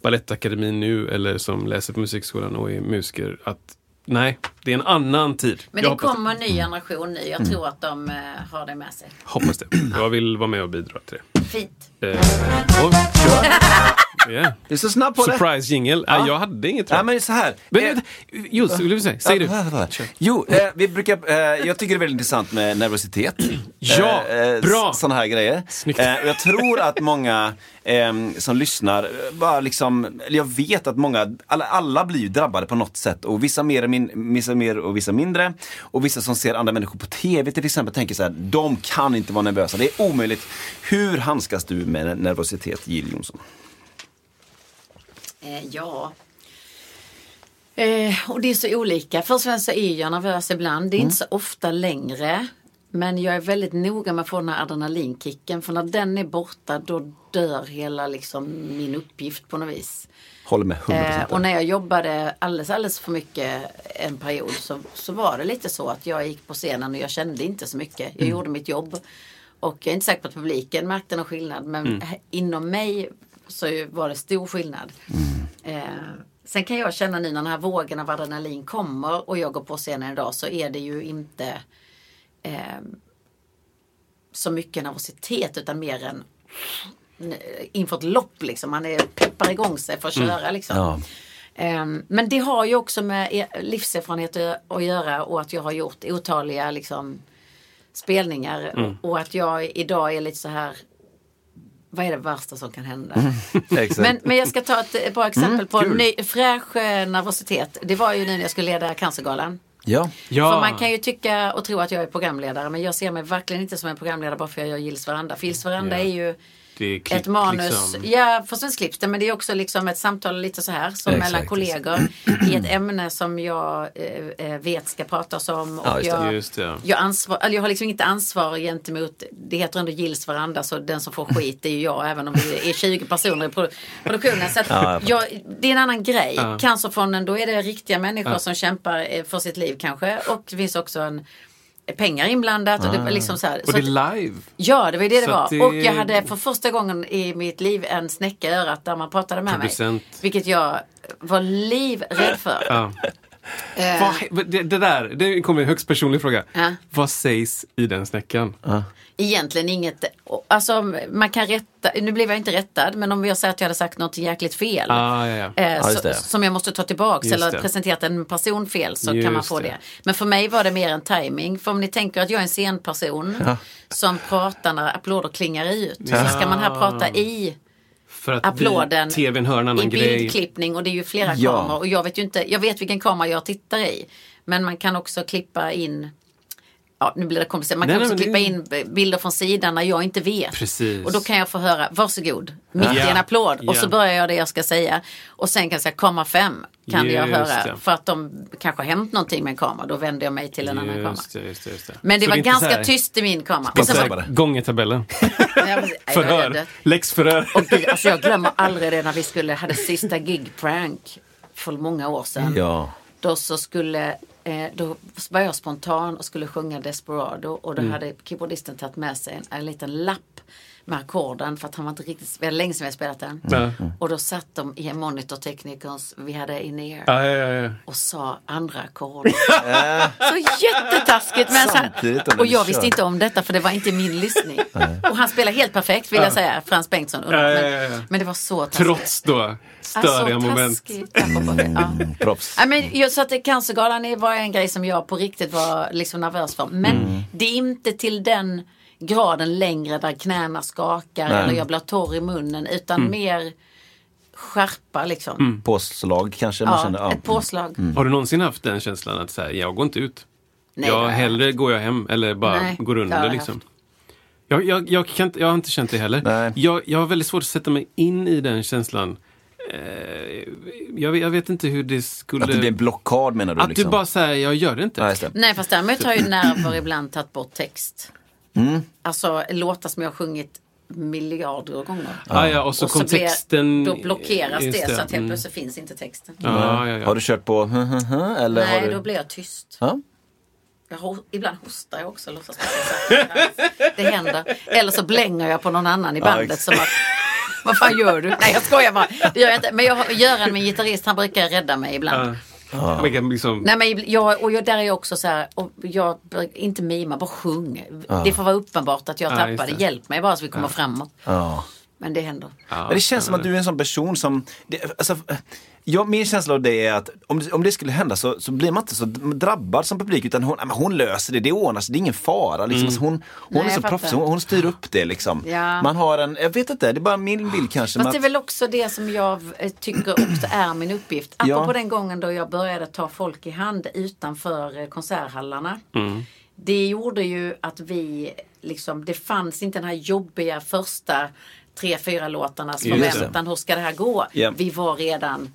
Balettakademin nu eller som läser på musikskolan och är musiker, att nej, det är en annan tid. Men det kommer en ny generation nu. Jag tror att de har det med sig. Hoppas det. Jag vill vara med och bidra till det. Fint. Yeah. Det är så snabbt på surprise det. Jingle. Ja. Jag hade inget. Nej, men så här. Just, vill du säga? Säg du. Jo, vi brukar, jag tycker det är väldigt intressant med nervositet. Ja, bra. Såna här grejer. Jag tror att många som lyssnar bara liksom, jag vet att många, alla blir ju drabbade på något sätt, och vissa mer och vissa mindre, och vissa som ser andra människor på tv till exempel tänker så här, de kan inte vara nervösa, det är omöjligt. Hur handskas du med nervositet, Jill Johnson? Och det är så olika. Först och främst så är jag nervös ibland. Det är inte så ofta längre, men jag är väldigt noga med att få den här adrenalinkicken, för när den är borta då dör hela liksom min uppgift på något vis. Håller med 100%. Och när jag jobbade alldeles för mycket en period, så var det lite så att jag gick på scenen och jag kände inte så mycket. Jag gjorde mitt jobb, och jag är inte säker på att publiken märkte någon skillnad, men inom mig så var det stor skillnad. Sen kan jag känna nu när den här vågen av adrenalin kommer och jag går på scenen idag, så är det ju inte så mycket nervositet, utan mer en inför ett lopp liksom. Man peppar igång sig för att köra liksom. Ja. Men det har ju också med livserfarenhet att göra, och att jag har gjort otaliga liksom spelningar, och att jag idag är lite så här, vad är det värsta som kan hända? men jag ska ta ett bra exempel på en ny, fräsch nervositet. Det var ju nu när jag skulle leda Cancergalan. Ja. För man kan ju tycka och tro att jag är programledare, men jag ser mig verkligen inte som en programledare bara för att jag gillar varandra. För Gills varandra är ju det är klipp, ett manus. Liksom. Ja, för svensk klipp, men det är också liksom ett samtal lite så här som mellan kollegor i ett ämne som jag vet ska pratas om, och jag har liksom inte ansvar gentemot, det heter ändå Gills varandra, så den som får skit är ju jag, även om vi är 20 personer i produktionen, så att det är en annan grej. Cancerfonden, då är det riktiga människor som kämpar för sitt liv kanske, och det finns också en pengar inblandat och det var liksom så här, och så det är live. Ja, det var det var. Det... Och jag hade för första gången i mitt liv en snäcka i örat där man pratade med 100%. Mig. Vilket jag var livrädd för. Ja. Det kommer en högst personlig fråga. Vad sägs i den snäckan? Egentligen inget. Alltså man kan rätta. Nu blev jag inte rättad, men om jag säger att jag hade sagt något jäkligt fel som jag måste ta tillbaka just eller presenterat en person fel, så just kan man få det. Men för mig var det mer en timing. För om ni tänker att jag är en scenperson som pratar när applåder klingar ut, så ska man här prata i för att applåden, tvn hör en annan grej. Bildklippning, och det är ju flera kameror och jag vet ju inte, jag vet vilken kamera jag tittar i, men man kan också klippa in nu blir det komplicerat, man kan också klippa in bilder från sidan när jag inte vet. Precis. Och då kan jag få höra, varsågod mitt i en applåd, och så börjar jag det jag ska säga och sen kan jag säga, komma fem kan jag höra, för att de kanske har hänt någonting med en kamera, då vänder jag mig till en annan kamera. Just det. Men det så var det ganska tyst i min kamera. Och sen var gångertabellen. Förhör, läxförhör. Alltså jag glömmer aldrig det när vi hade sista gigprank för många år sedan. Ja. Då så då var jag spontan och skulle sjunga Desperado, och då hade keyboardisten tagit med sig en liten lapp med ackorden, för att han var inte riktigt, det var länge sedan vi spelat den. Och då satt de i en monitorteknikers vi hade in ear och sa andra ackord. Så jättetaskigt, men och jag visste inte om detta, för det var inte min lyssning. Och han spelade helt perfekt, vill jag säga, Frans Bengtsson. Men det var så taskigt. Trots då störiga moment. Proffs. Så att Cancergalan var en grej som jag på riktigt var liksom nervös för. Men det är inte till den graden längre där knäna skakar eller jag blir torr i munnen, utan mer skärpa liksom. Påslag kanske man känner. Ett påslag. Har du någonsin haft den känslan att så här, jag går inte ut? Nej, jag hellre går jag hem eller bara går under liksom. Jag har inte känt det heller. Jag har väldigt svårt att sätta mig in i den känslan. Jag vet inte hur det skulle... Att det blir en blockad menar du? Att liksom? Du bara säger, jag gör det inte. Nej, fast därmed har ju nerver ibland tagit bort text. Alltså låtar som jag har sjungit miljarder gånger. Och så kontexten... Då blockeras det så att helt plötsligt finns inte texten. Har du kört på... eller nej, har du... då blir jag tyst. Ibland hostar jag också. Låtsas det händer. Eller så blänger jag på någon annan i bandet som att... Vad fan gör du? Nej, jag skojar bara. Det gör jag inte. Men Göran, min gitarrist, han brukar rädda mig ibland. Nej, men där är jag också så här, och jag inte mima, bara sjung. Det får vara uppenbart att jag tappade. Hjälp mig bara så vi kommer framåt. Men det händer. Men det känns som att du är en sån person som... Min känsla av det är att om det skulle hända så blir man inte så drabbad som publik, utan hon löser det ordnar sig, det är ingen fara liksom. Alltså hon är så proffs, hon styr upp det liksom. Man har jag vet inte, det är bara min bild kanske. Fast det är väl också det som jag tycker också är min uppgift. Apropå den gången då jag började ta folk i hand utanför konserthallarna. Det gjorde ju att vi liksom, det fanns inte den här jobbiga första 3-4 låtarnas förväntan. Hur ska det här gå? Vi var redan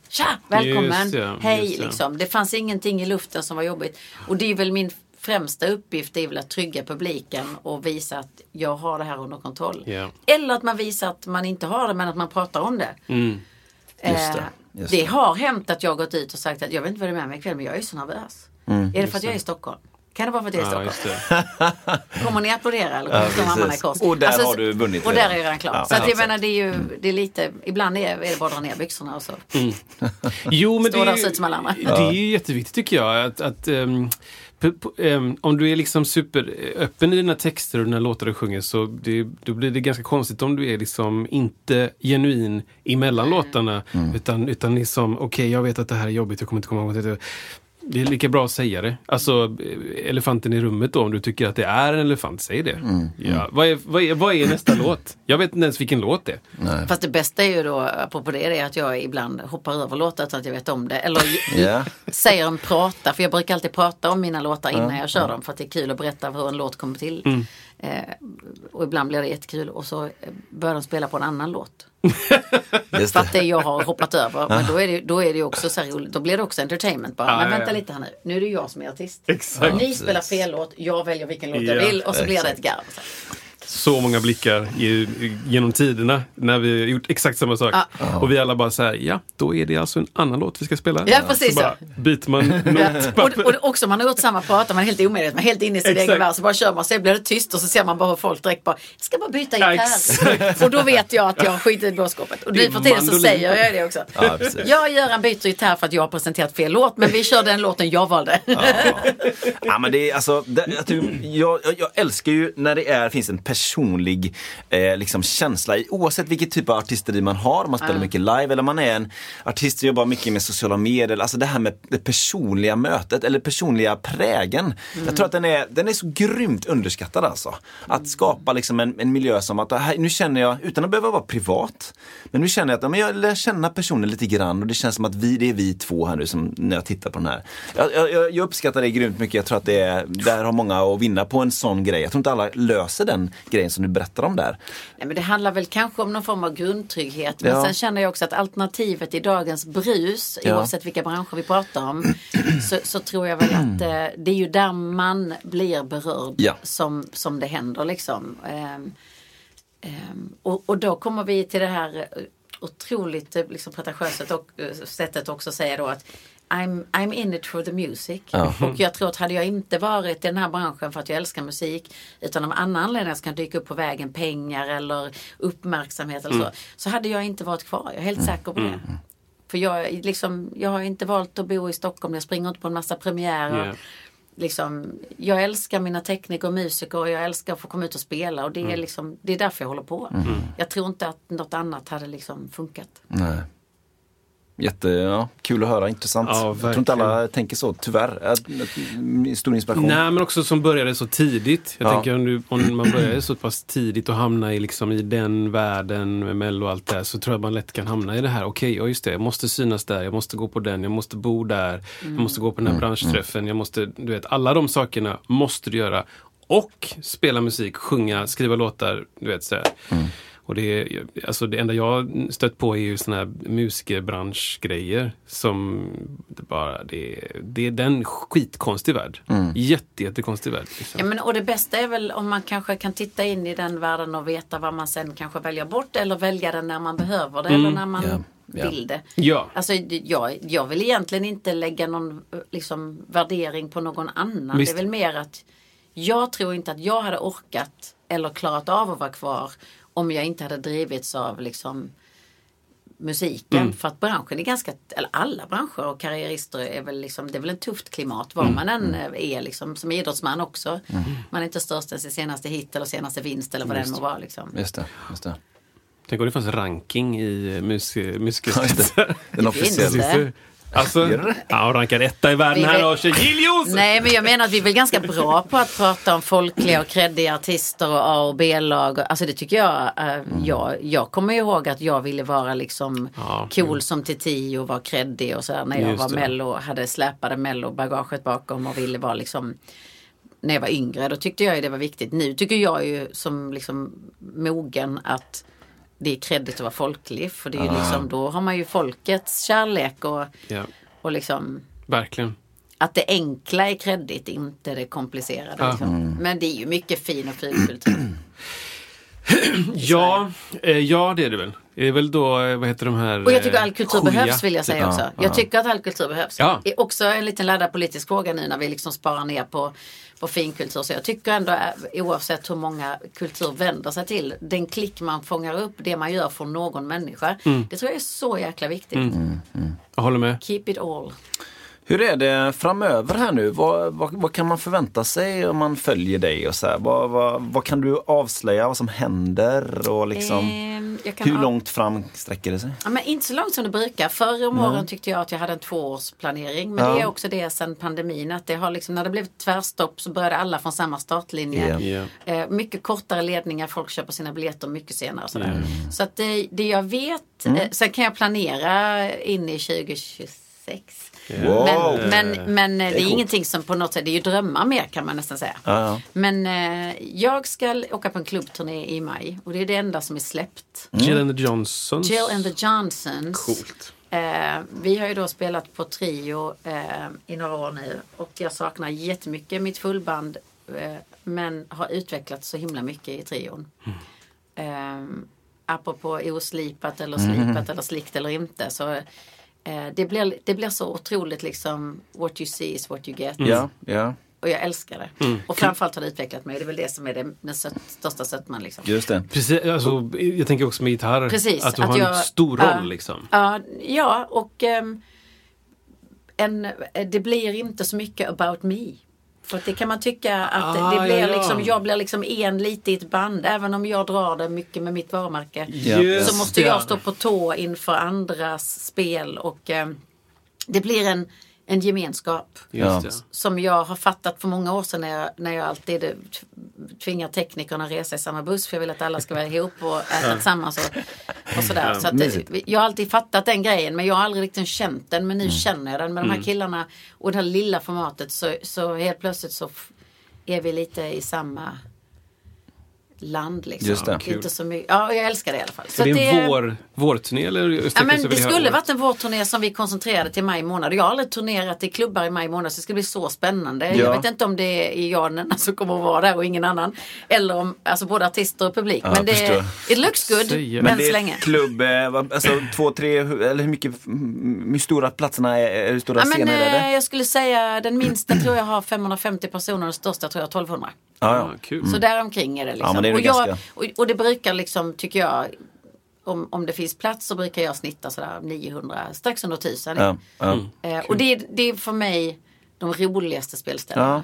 välkommen, hej liksom. Det fanns ingenting i luften som var jobbigt. Och det är väl min främsta uppgift, det är väl att trygga publiken och visa att jag har det här under kontroll. Eller att man visar att man inte har det, men att man pratar om det. Det har hänt att jag gått ut och sagt att jag vet inte vad det är med mig ikväll, men jag är så nervös. Är det för att jag är i Stockholm? Kan det vara för att det är Stockholm? Kommer ni applådera eller kommer man i kors? Och där har du vunnit. Och där är jag redan klar. Så att jag menar, det är ju det är lite, ibland är det bara att dra ner byxorna och så. Jo, men det är ju jätteviktigt tycker jag att om du är liksom superöppen i dina texter och dina låtar du sjunger, så då blir det ganska konstigt om du är liksom inte genuin emellan låtarna, utan liksom, okej, jag vet att det här är jobbigt, jag kommer inte komma ihåg det. Det är lika bra att säga det. Alltså, elefanten i rummet då, om du tycker att det är en elefant, säg det. Vad är nästa låt? Jag vet inte ens vilken låt det är. Fast det bästa är ju då, apropå det, är att jag ibland hoppar över låtar utan att jag vet om det. Eller säger om prata, för jag brukar alltid prata om mina låtar innan jag kör dem, för att det är kul att berätta hur en låt kommer till. Och ibland blir det jättekul, och så börjar de spela på en annan låt. För att det jag har hoppat över. Men då är det också så här roligt. Då blir det också entertainment bara. Men vänta lite här nu är det jag som är artist. Ni spelar fel låt, jag väljer vilken låt jag vill. Och så blir det ett garv. så många blickar genom tiderna när vi gjort exakt samma sak. Ah. Och vi alla bara så här, ja, då är det alltså en annan låt vi ska spela. Ja, precis. Så bara byter man notpapper. Och också man har gjort samma prat, man är helt omedvetet, man är helt inne i sin egen värld, så bara kör man, så blir det tyst och så ser man bara hur folk direkt bara, jag ska bara byta gitarr. Och då vet jag att jag skiter i blåskåpet. Och nu för tiden så säger jag det också. Ja, jag gör en byter gitarr för att jag har presenterat fel låt, men vi kör den låten jag valde. Ja, ja men det är alltså, jag älskar ju när det finns en personlig liksom känsla i, oavsett vilket typ av artisteri man har, man spelar mycket live eller man är en artist som jobbar mycket med sociala medier, alltså det här med det personliga mötet eller personliga prägen. Jag tror att den är så grymt underskattad alltså. Att skapa liksom en miljö som att här, nu känner jag, utan att behöva vara privat, men nu känner jag att jag lär känna personen lite grann och det känns som att det är vi två här nu som, när jag tittar på den här. Jag uppskattar det grymt mycket. Jag tror att där har många att vinna på en sån grej. Jag tror inte alla löser den grejen som du berättar om där. Nej, men det handlar väl kanske om någon form av grundtrygghet. Men sen känner jag också att alternativet i dagens brus, oavsett vilka branscher vi pratar om, så tror jag väl att det är ju där man blir berörd som det händer liksom. Och då kommer vi till det här otroligt liksom pretentiösa och sättet också säga då att I'm in it for the music. Och jag tror att hade jag inte varit i den här branschen för att jag älskar musik, utan om andra anledningar ska dyka upp på vägen, pengar eller uppmärksamhet eller så hade jag inte varit kvar. Jag är helt säker på det. För jag har inte valt att bo i Stockholm. Jag springer inte på en massa premiärer. Yeah. Liksom, jag älskar mina tekniker och musiker och jag älskar att få komma ut och spela och det är liksom, det är därför jag håller på. Jag tror inte att något annat hade liksom funkat. Nej. Kul att höra, intressant. Ja, jag tror inte alla tänker så, tyvärr. Stor inspiration. Nej, men också som började så tidigt. Jag tänker om man börjar så pass tidigt och hamnar i, liksom, i den världen med Mello och allt det här, så tror jag man lätt kan hamna i det här. Okej, ja just det, jag måste synas där, jag måste gå på den, jag måste bo där, jag måste gå på den här branschträffen, jag måste, du vet, alla de sakerna måste du göra. Och spela musik, sjunga, skriva låtar, du vet sådär. Och det enda jag stött på är ju såna här musikbranschgrejer som det är den skitkonstig värld. Jättekonstig värld. Liksom. Ja, men, och det bästa är väl om man kanske kan titta in i den världen och veta vad man sen kanske väljer bort eller välja den när man behöver det eller när man vill det. Ja. Alltså, jag vill egentligen inte lägga någon liksom, värdering på någon annan. Visst. Det är väl mer att jag tror inte att jag hade orkat eller klarat av att vara kvar om jag inte hade drivits av liksom musiken. För att branschen är ganska, eller alla branscher och karriärister är väl liksom, det är väl ett tufft klimat var man än är liksom, som idrottsman också. Man är inte störst än sin senaste hit eller senaste vinst eller vad det än må vara liksom. Just det. Tänk om det fanns ranking i musikerstället. Den officiella. Alltså, ja, rankar etta i världen här och Jill Johnson. Nej, men jag menar att vi är väl ganska bra på att prata om folkliga och kreddiga artister och A- och B-lag. Alltså det tycker jag, jag kommer ihåg att jag ville vara liksom cool som Titi och vara kreddig och sådär. När jag var Mello, hade släpade Mello bagaget bakom och ville vara liksom, när jag var yngre, då tyckte jag ju det var viktigt. Nu tycker jag ju som liksom mogen att det är kreddigt att vara folklig, för det är ju liksom, då har man ju folkets kärlek och liksom verkligen. Att det enkla är kreddigt, inte det komplicerade. Liksom. Men det är ju mycket fin och fulkultur. Ja, det är det väl. Det är väl då, vad heter de här... Och jag tycker att all kultur behövs, vill jag säga också. Jag tycker att all kultur behövs. Ja. Det är också en liten laddad politisk fråga nu när vi liksom sparar ner på finkultur. Så jag tycker ändå, oavsett hur många kultur vänder sig till, den klick man fångar upp, det man gör för någon människa, det tror jag är så jäkla viktigt. Jag håller med. Keep it all. Hur är det framöver här nu? Vad kan man förvänta sig om man följer dig? Och så här? Vad kan du avslöja? Vad som händer? Och liksom, hur långt fram sträcker det sig? Ja, men inte så långt som det brukar. Förra åren tyckte jag att jag hade en 2-årsplanering. Men det är också det sen pandemin. Att det har liksom, när det blev tvärstopp så började alla från samma startlinje. Mycket kortare ledningar. Folk köper sina biljetter mycket senare. Och sådär. Så att det jag vet... Sen kan jag planera in i 2026. Wow. Men det är ingenting som på något sätt, det är ju drömmar mer kan man nästan säga. Men jag ska åka på en klubbturné i maj och det är det enda som är släppt. Jill and the Johnsons. Coolt. Vi har ju då spelat på trio i några år nu och jag saknar jättemycket mitt fullband men har utvecklats så himla mycket i trion. Apropå oslipat eller slipat eller slikt eller inte, så det blir så otroligt liksom what you see is what you get. Och jag älskar det. Och framförallt har det utvecklat mig. Det är väl det som är den största sötman liksom. Just det. Precis, alltså, jag tänker också med gitarr. Precis, att du har en stor roll liksom. Ja, och det blir inte så mycket about me. För det kan man tycka att det blir liksom, jag blir liksom lite i ett band. Även om jag drar det mycket med mitt varumärke. Just så måste jag stå på tå inför andras spel. Och det blir en gemenskap som jag har fattat för många år sedan när jag alltid tvingar teknikerna att resa i samma buss, för jag vill att alla ska vara ihop och äta tillsammans och sådär. Så att, jag har alltid fattat den grejen, men jag har aldrig riktigt känt den, men nu känner jag den med de här killarna och det här lilla formatet, så helt plötsligt så är vi lite i samma land liksom. Just det. Inte så mycket. Ja, jag älskar det i alla fall. Så det är en vårturné eller? Ja, men det skulle varit en vårturné som vi koncentrerade till maj månad. Jag har aldrig turnerat i klubbar i maj månad, så det ska bli så spännande. Ja. Jag vet inte om det är jag som kommer att vara där och ingen annan, eller om alltså både artister och publik. Ja, men det looks good. Men det är klubb, alltså 2-3 eller hur stora platserna är, hur stora scener är det? Jag skulle säga den minsta tror jag har 550 personer och den största tror jag 1200. Ja, kul. Så däromkring är det liksom. Ja, det är och det brukar liksom, tycker jag, om det finns plats så brukar jag snitta sådär 900, strax under 1000. Och det är för mig de roligaste spelställena.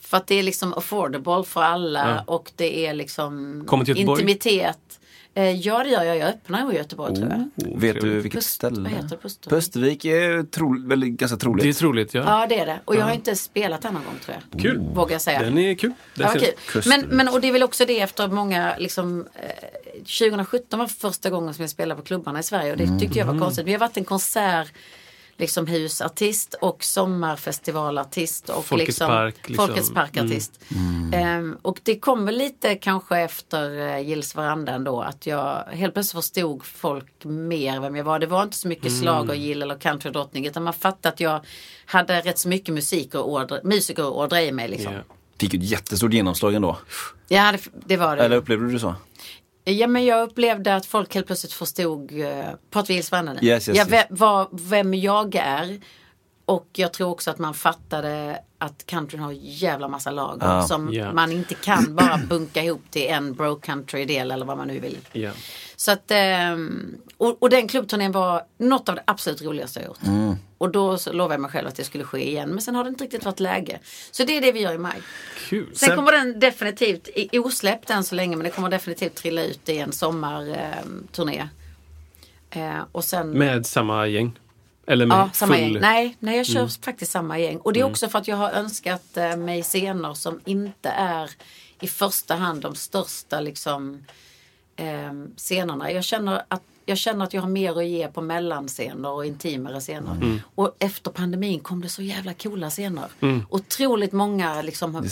För att det är liksom affordable för alla och det är liksom intimitet. Ja, det gör jag. Jag öppnar i Göteborg, tror jag. Vet du vilket ställe? Pustervik är väl ganska troligt. Det är troligt, ja. Ja, det är det. Och jag har inte spelat annan gång, tror jag. Kul. Vågar jag säga. Den är kul. Kul. Men, och det är väl också det efter många, liksom, 2017 var första gången som jag spelade på klubbarna i Sverige. Och det tyckte jag var konstigt. Vi har varit en konsert, liksom husartist och sommarfestivalartist. Och Folkets liksom, park. Liksom. Folkets parkartist. Och det kom väl lite kanske efter Gills varandra ändå, att jag helt plötsligt förstod folk mer vem jag var. Det var inte så mycket slag och Gill eller countrydrottning, utan man fattade att jag hade rätt så mycket musiker och ådra i mig liksom. Fick ju ett jättestort genomslag ändå. Ja, det var det. Eller upplevde du så? Ja, men jag upplevde att folk helt plötsligt förstod pratade Gills varandra. Vem jag är. Och jag tror också att man fattade att countryn har jävla massa lager som man inte kan bara bunka ihop till en broke country-del eller vad man nu vill. Så att, och den klubbturnén var något av det absolut roligaste jag gjort. Och då lovade jag mig själv att det skulle ske igen. Men sen har det inte riktigt varit läge. Så det är det vi gör i maj. Kul. Sen kommer den definitivt, osläppt än så länge, men det kommer definitivt trilla ut i en sommarturné. Och sen, med samma gäng? Eller samma gäng. Nej, jag kör faktiskt samma gäng. Och det är också för att jag har önskat mig scener som inte är i första hand de största liksom, scenerna. Jag känner att jag har mer att ge på mellanscener och intimare scener. Och efter pandemin kom det så jävla coola scener. Otroligt många liksom,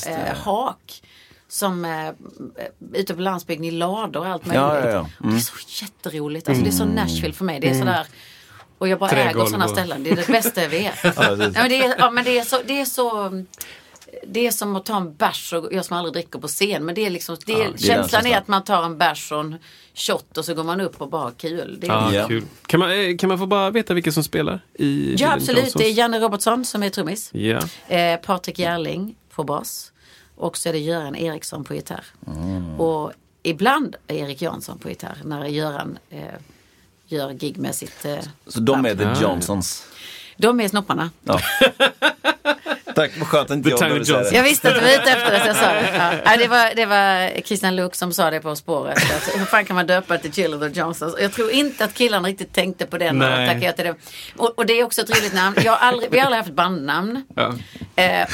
hak som ute på landsbygden i lador och allt möjligt. Och det är så jätteroligt. Alltså, det är så Nashville för mig. Det är sådär. Och jag bara äger sådana ställen. Det är det bästa jag vet. Det är som att ta en bärs, och jag som aldrig dricker på scen, men det är liksom det är känslan är att man tar en bärs och en shot och så går man upp och bara har kul. Kul. Kan man få bara veta vilka som spelar i? Ja, absolut. Det är Janne Robertsson som är trummis. Patrik Gärling på bas. Och så är det Göran Eriksson på gitarr. Och ibland Erik Jansson på gitarr när Göran gör gig med sitt... Så de är The Johnsons? De är snopparna. Ja. Tack, vad skönt inte jag visste att du var ute efter det, så jag sa det. Ja. Det var Christian Lux som sa det på spåret. Hur fan kan man döpa till Jill The Johnson? Jag tror inte att killarna riktigt tänkte på den. Och det är också ett roligt namn. Vi har aldrig haft ett bandnamn.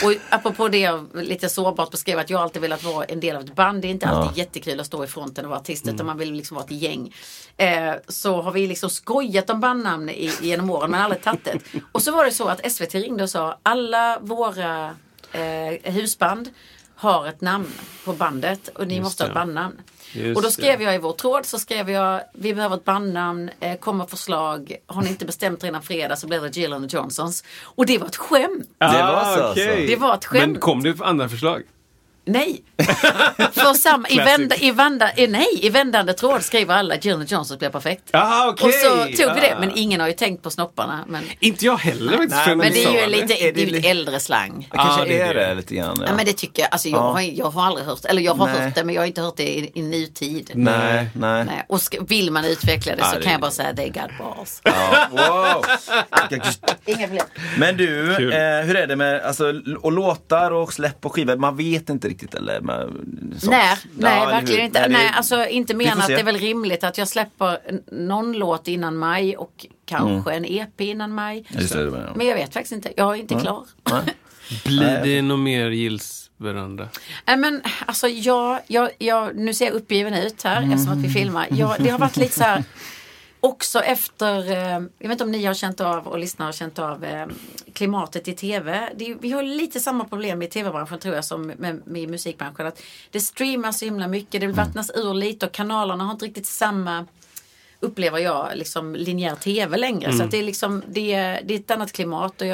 Och apropå det jag lite sårbart beskrev, att jag alltid velat vara en del av ett band. Det är inte alltid jättekul att stå i fronten och vara artist, utan man vill liksom vara ett gäng. Så har vi liksom skojat om bandnamn genom åren, men aldrig tagit det. Och så var det så att SVT ringde och sa alla våra husband har ett namn på bandet och ni måste ha ett bandnamn. Och då skrev jag i vår tråd, så skrev jag vi behöver ett bandnamn, kommer förslag, har ni inte bestämt redan fredag så blir det Jill and the Johnsons. Och det var ett skämt. Det var ett skämt. Men kom det andra förslag? Nej. För samma i vändande tråd skriver alla att Jill Johnson blev perfekt. Ah, okay. Och så tog vi det, men ingen har ju tänkt på snopparna, men inte jag heller. Men det är ju lite äldre slang. Kanske är det lite grann. Ja. Ja, men det tycker jag, alltså jag har aldrig hört, eller jag har hört det, men jag har inte hört det i nutid. Nej. Och vill man utveckla det så kan jag bara säga det är God balls. Ja. Wow. Inga problem. Men du, hur är det med och låtar och släpp och skivor? Man vet inte riktigt, eller nej, verkligen inte. Nej, alltså inte menar att det är väl rimligt att jag släpper någon låt innan maj och kanske en EP innan maj. Men jag vet faktiskt inte. Jag är inte klar. Blir det nog mer gills varandra? Nej, men alltså jag nu ser jag uppgiven ut här eftersom att vi filmar. Det har varit lite så här också efter, jag vet inte om ni har känt av och lyssnare har känt av klimatet i tv. Vi har lite samma problem i tv-branschen tror jag som med musikbranschen. Att det streamas så himla mycket, det vattnas ur lite och kanalerna har inte riktigt samma, upplever jag, liksom linjär tv längre. Så att det är liksom, det är ett annat klimat och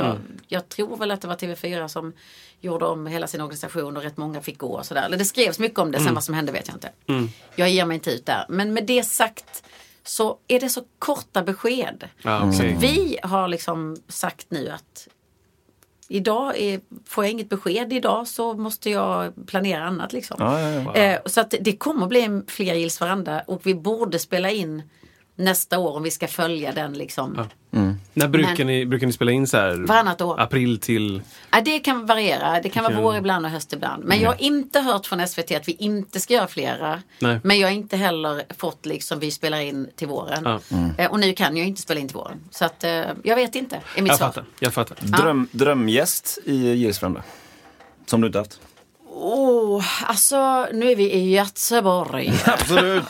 jag tror väl att det var TV4 som gjorde om hela sin organisation och rätt många fick gå och sådär. Eller det skrevs mycket om det, sen vad som hände vet jag inte. Jag ger mig inte ut där. Men med det sagt så är det så korta besked. Så vi har liksom sagt nu att idag får jag inget besked idag så måste jag planera annat liksom. Så att det kommer att bli fler gills varandra och vi borde spela in nästa år om vi ska följa den liksom. När brukar ni spela in så här? Varannat år. April till? Ja, det kan variera. Det kan vara vår ibland och höst ibland. Men jag har inte hört från SVT att vi inte ska göra flera. Nej. Men jag har inte heller fått liksom vi spelar in till våren. Och nu kan jag inte spela in till våren. Så att jag vet inte. Är mitt svar. Jag fattar. Drömgäst i Gillsfrända. Som du inte haft. Alltså nu är vi i Göteborg. Absolut.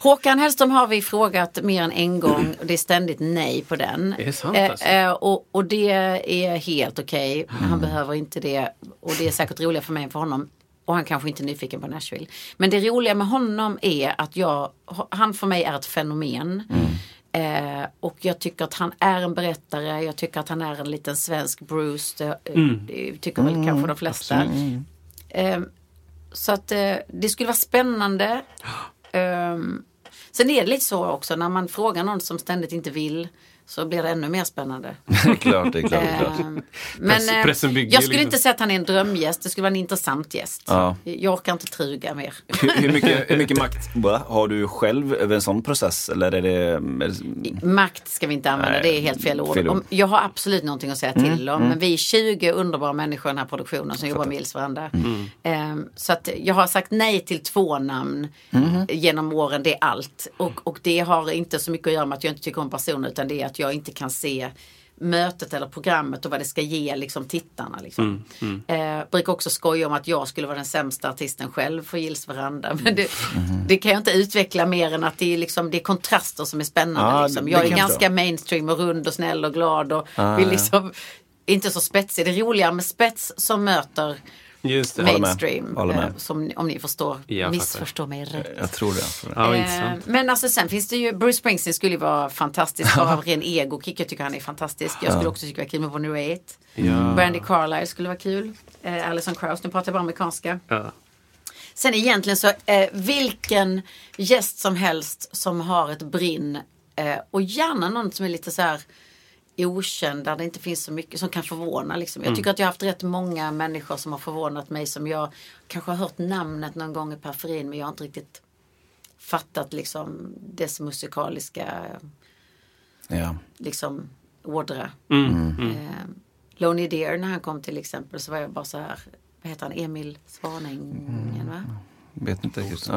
Håkan Hellström har vi frågat mer än en gång och det är ständigt nej på den. Det är sant alltså. Och det är helt okej. Han behöver inte det och det är säkert roligt för mig och för honom. Och han kanske inte är nyfiken på Nashville. Men det roliga med honom är att han för mig är ett fenomen. Och jag tycker att han är en berättare. Jag tycker att han är en liten svensk Bruce. Det tycker väl kanske de flesta. Absolut. Så att det skulle vara spännande. Sen är det lite så också när man frågar någon som ständigt inte vill så blir det ännu mer spännande. Det är klart. Men jag skulle inte säga att han är en drömgäst. Det skulle vara en intressant gäst. Jag orkar inte truga mer. hur mycket makt har du själv över en sån process? Eller är det... Makt ska vi inte använda. Nej, det är helt fel ord. Jag har absolut någonting att säga till om. Men vi är 20 underbara människor i den här produktionen som jobbar med gills varandra. Så att jag har sagt nej till 2 namn genom åren. Det är allt. Och det har inte så mycket att göra med att jag inte tycker om personen utan det är att jag inte kan se mötet eller programmet och vad det ska ge liksom, tittarna. Liksom. Brukar också skoja om att jag skulle vara den sämsta artisten själv för Gills varandra. Men det kan jag inte utveckla mer än att det är, liksom, det är kontraster som är spännande. Liksom. Jag är ganska mainstream och rund och snäll och glad och vill liksom, inte så spetsig. Det är roligare med spets som möter mainstream. Håller med. Som, om ni missförstår mig rätt. Jag tror det. Men alltså sen finns det ju Bruce Springsteen skulle ju vara fantastisk bara av ren egokick. Jag tycker han är fantastisk. Jag skulle också tycka det var kul med Bonnie Raitt. Brandi Carlile skulle vara kul. Alison Krauss, nu pratar jag bara amerikanska. Sen egentligen så vilken gäst som helst som har ett brinn och gärna någon som är lite så här okänd, där det inte finns så mycket som kan förvåna liksom. Jag tycker att jag har haft rätt många människor som har förvånat mig som jag kanske har hört namnet någon gång i periferin men jag har inte riktigt fattat liksom dess musikaliska liksom ådra. Lonnie Deer när han kom till exempel så var jag bara så här, vad heter han? Emil Svaningen va? Vet inte riktigt.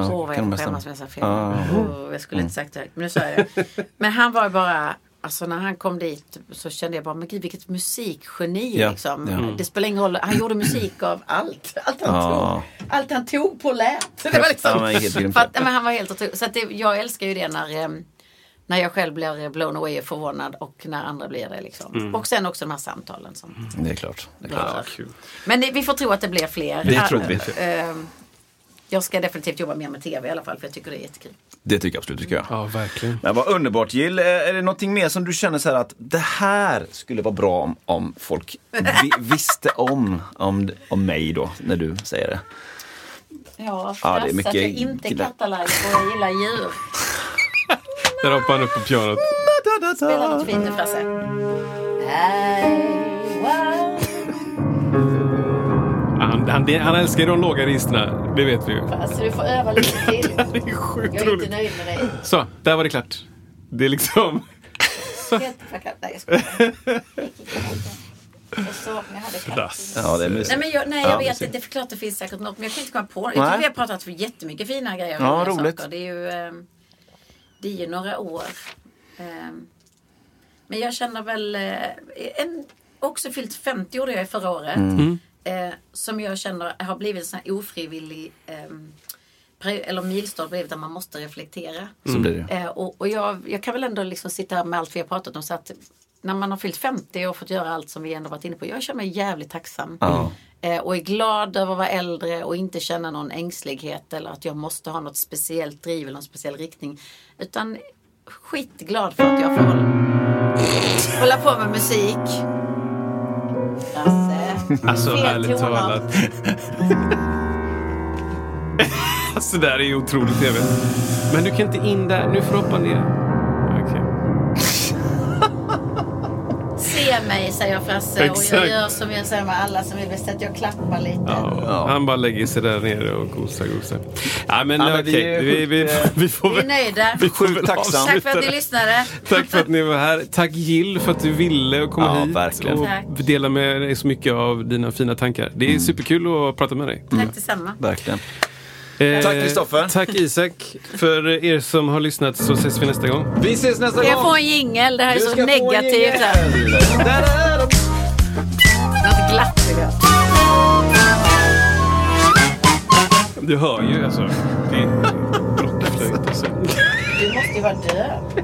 Jag skulle inte sagt det, men nu sa jag det. Men han var bara alltså när han kom dit så kände jag bara men gud vilket musikgeni liksom. Det spelar ingen roll, han gjorde musik av allt han tog på lät. Det var liksom men han var helt otrolig. Så att jag älskar ju det när jag själv blir blown away och förvånad och när andra blir det liksom. Och sen också de här samtalen som det är klart. Kul. Men vi får tro att det blir fler. Det tror vi. Jag ska definitivt jobba mer med tv i alla fall för jag tycker det är jättekul. Det tycker jag absolut, tycker jag. Ja, verkligen. Men vad underbart, Jill. Är det någonting mer som du känner så här att det här skulle vara bra om folk visste om mig då, när du säger det? Ja, det är mycket... jag inte Catalan och jag gillar djur. Där hoppar han upp på pianot. Spela något fint nu, Frasse. Han älskar de låga registerna, det vet vi ju. Alltså, du får öva lite till. Det är sjukt roligt. Jag är inte nöjd med dig. Så, där var det klart. Det är liksom... Helt förklart. Nej, jag skojar. Jag saknar hade katt. Ja, det är mysigt. Jag vet inte. Det är förklart att det finns säkert något. Men jag kan inte komma på det. Jag tycker vi har pratat för jättemycket fina grejer. Ja, roligt. Saker. Det är ju några år. Men jag känner väl... också fyllt 50 år jag är förra året. Mm. Som jag känner har blivit en sån här ofrivillig... eller milstolpe blivit där man måste reflektera. Så blir det. Och jag kan väl ändå liksom sitta här med allt vi har pratat om. Så att när man har fyllt 50 och fått göra allt som vi ändå varit inne på. Jag känner mig jävligt tacksam. Mm. Och är glad över att vara äldre och inte känna någon ängslighet. Eller att jag måste ha något speciellt driv eller någon speciell riktning. Utan skitglad för att jag får hålla på med musik. Alltså härligt talat. Alltså det där är ju otroligt tv. Men du kan inte in där, nu får du hoppa ner. Okej. Se mig, säger Frasse. Exakt. Och jag gör som jag säger med alla som vill bäst att jag klappar lite. Ja. Han bara lägger sig där nere och gosar. Ja, men okej, vi får väl. Vi är nöjda. Vi är tacksamma. Tack för att ni lyssnade. Tack för att ni var här. Tack Jill för att du ville komma hit verkligen. Och dela med dig så mycket av dina fina tankar. Det är superkul att prata med dig. Tack detsamma. Verkligen. Tack Kristoffer. Tack Isak. För er som har lyssnat så ses vi nästa gång. Vi ses nästa gång. Jag får en jingle, det här är så negativt. Något glatt vill jag. Du hör ju alltså. Det är brottarflöjt alltså. Du måste ju vara död.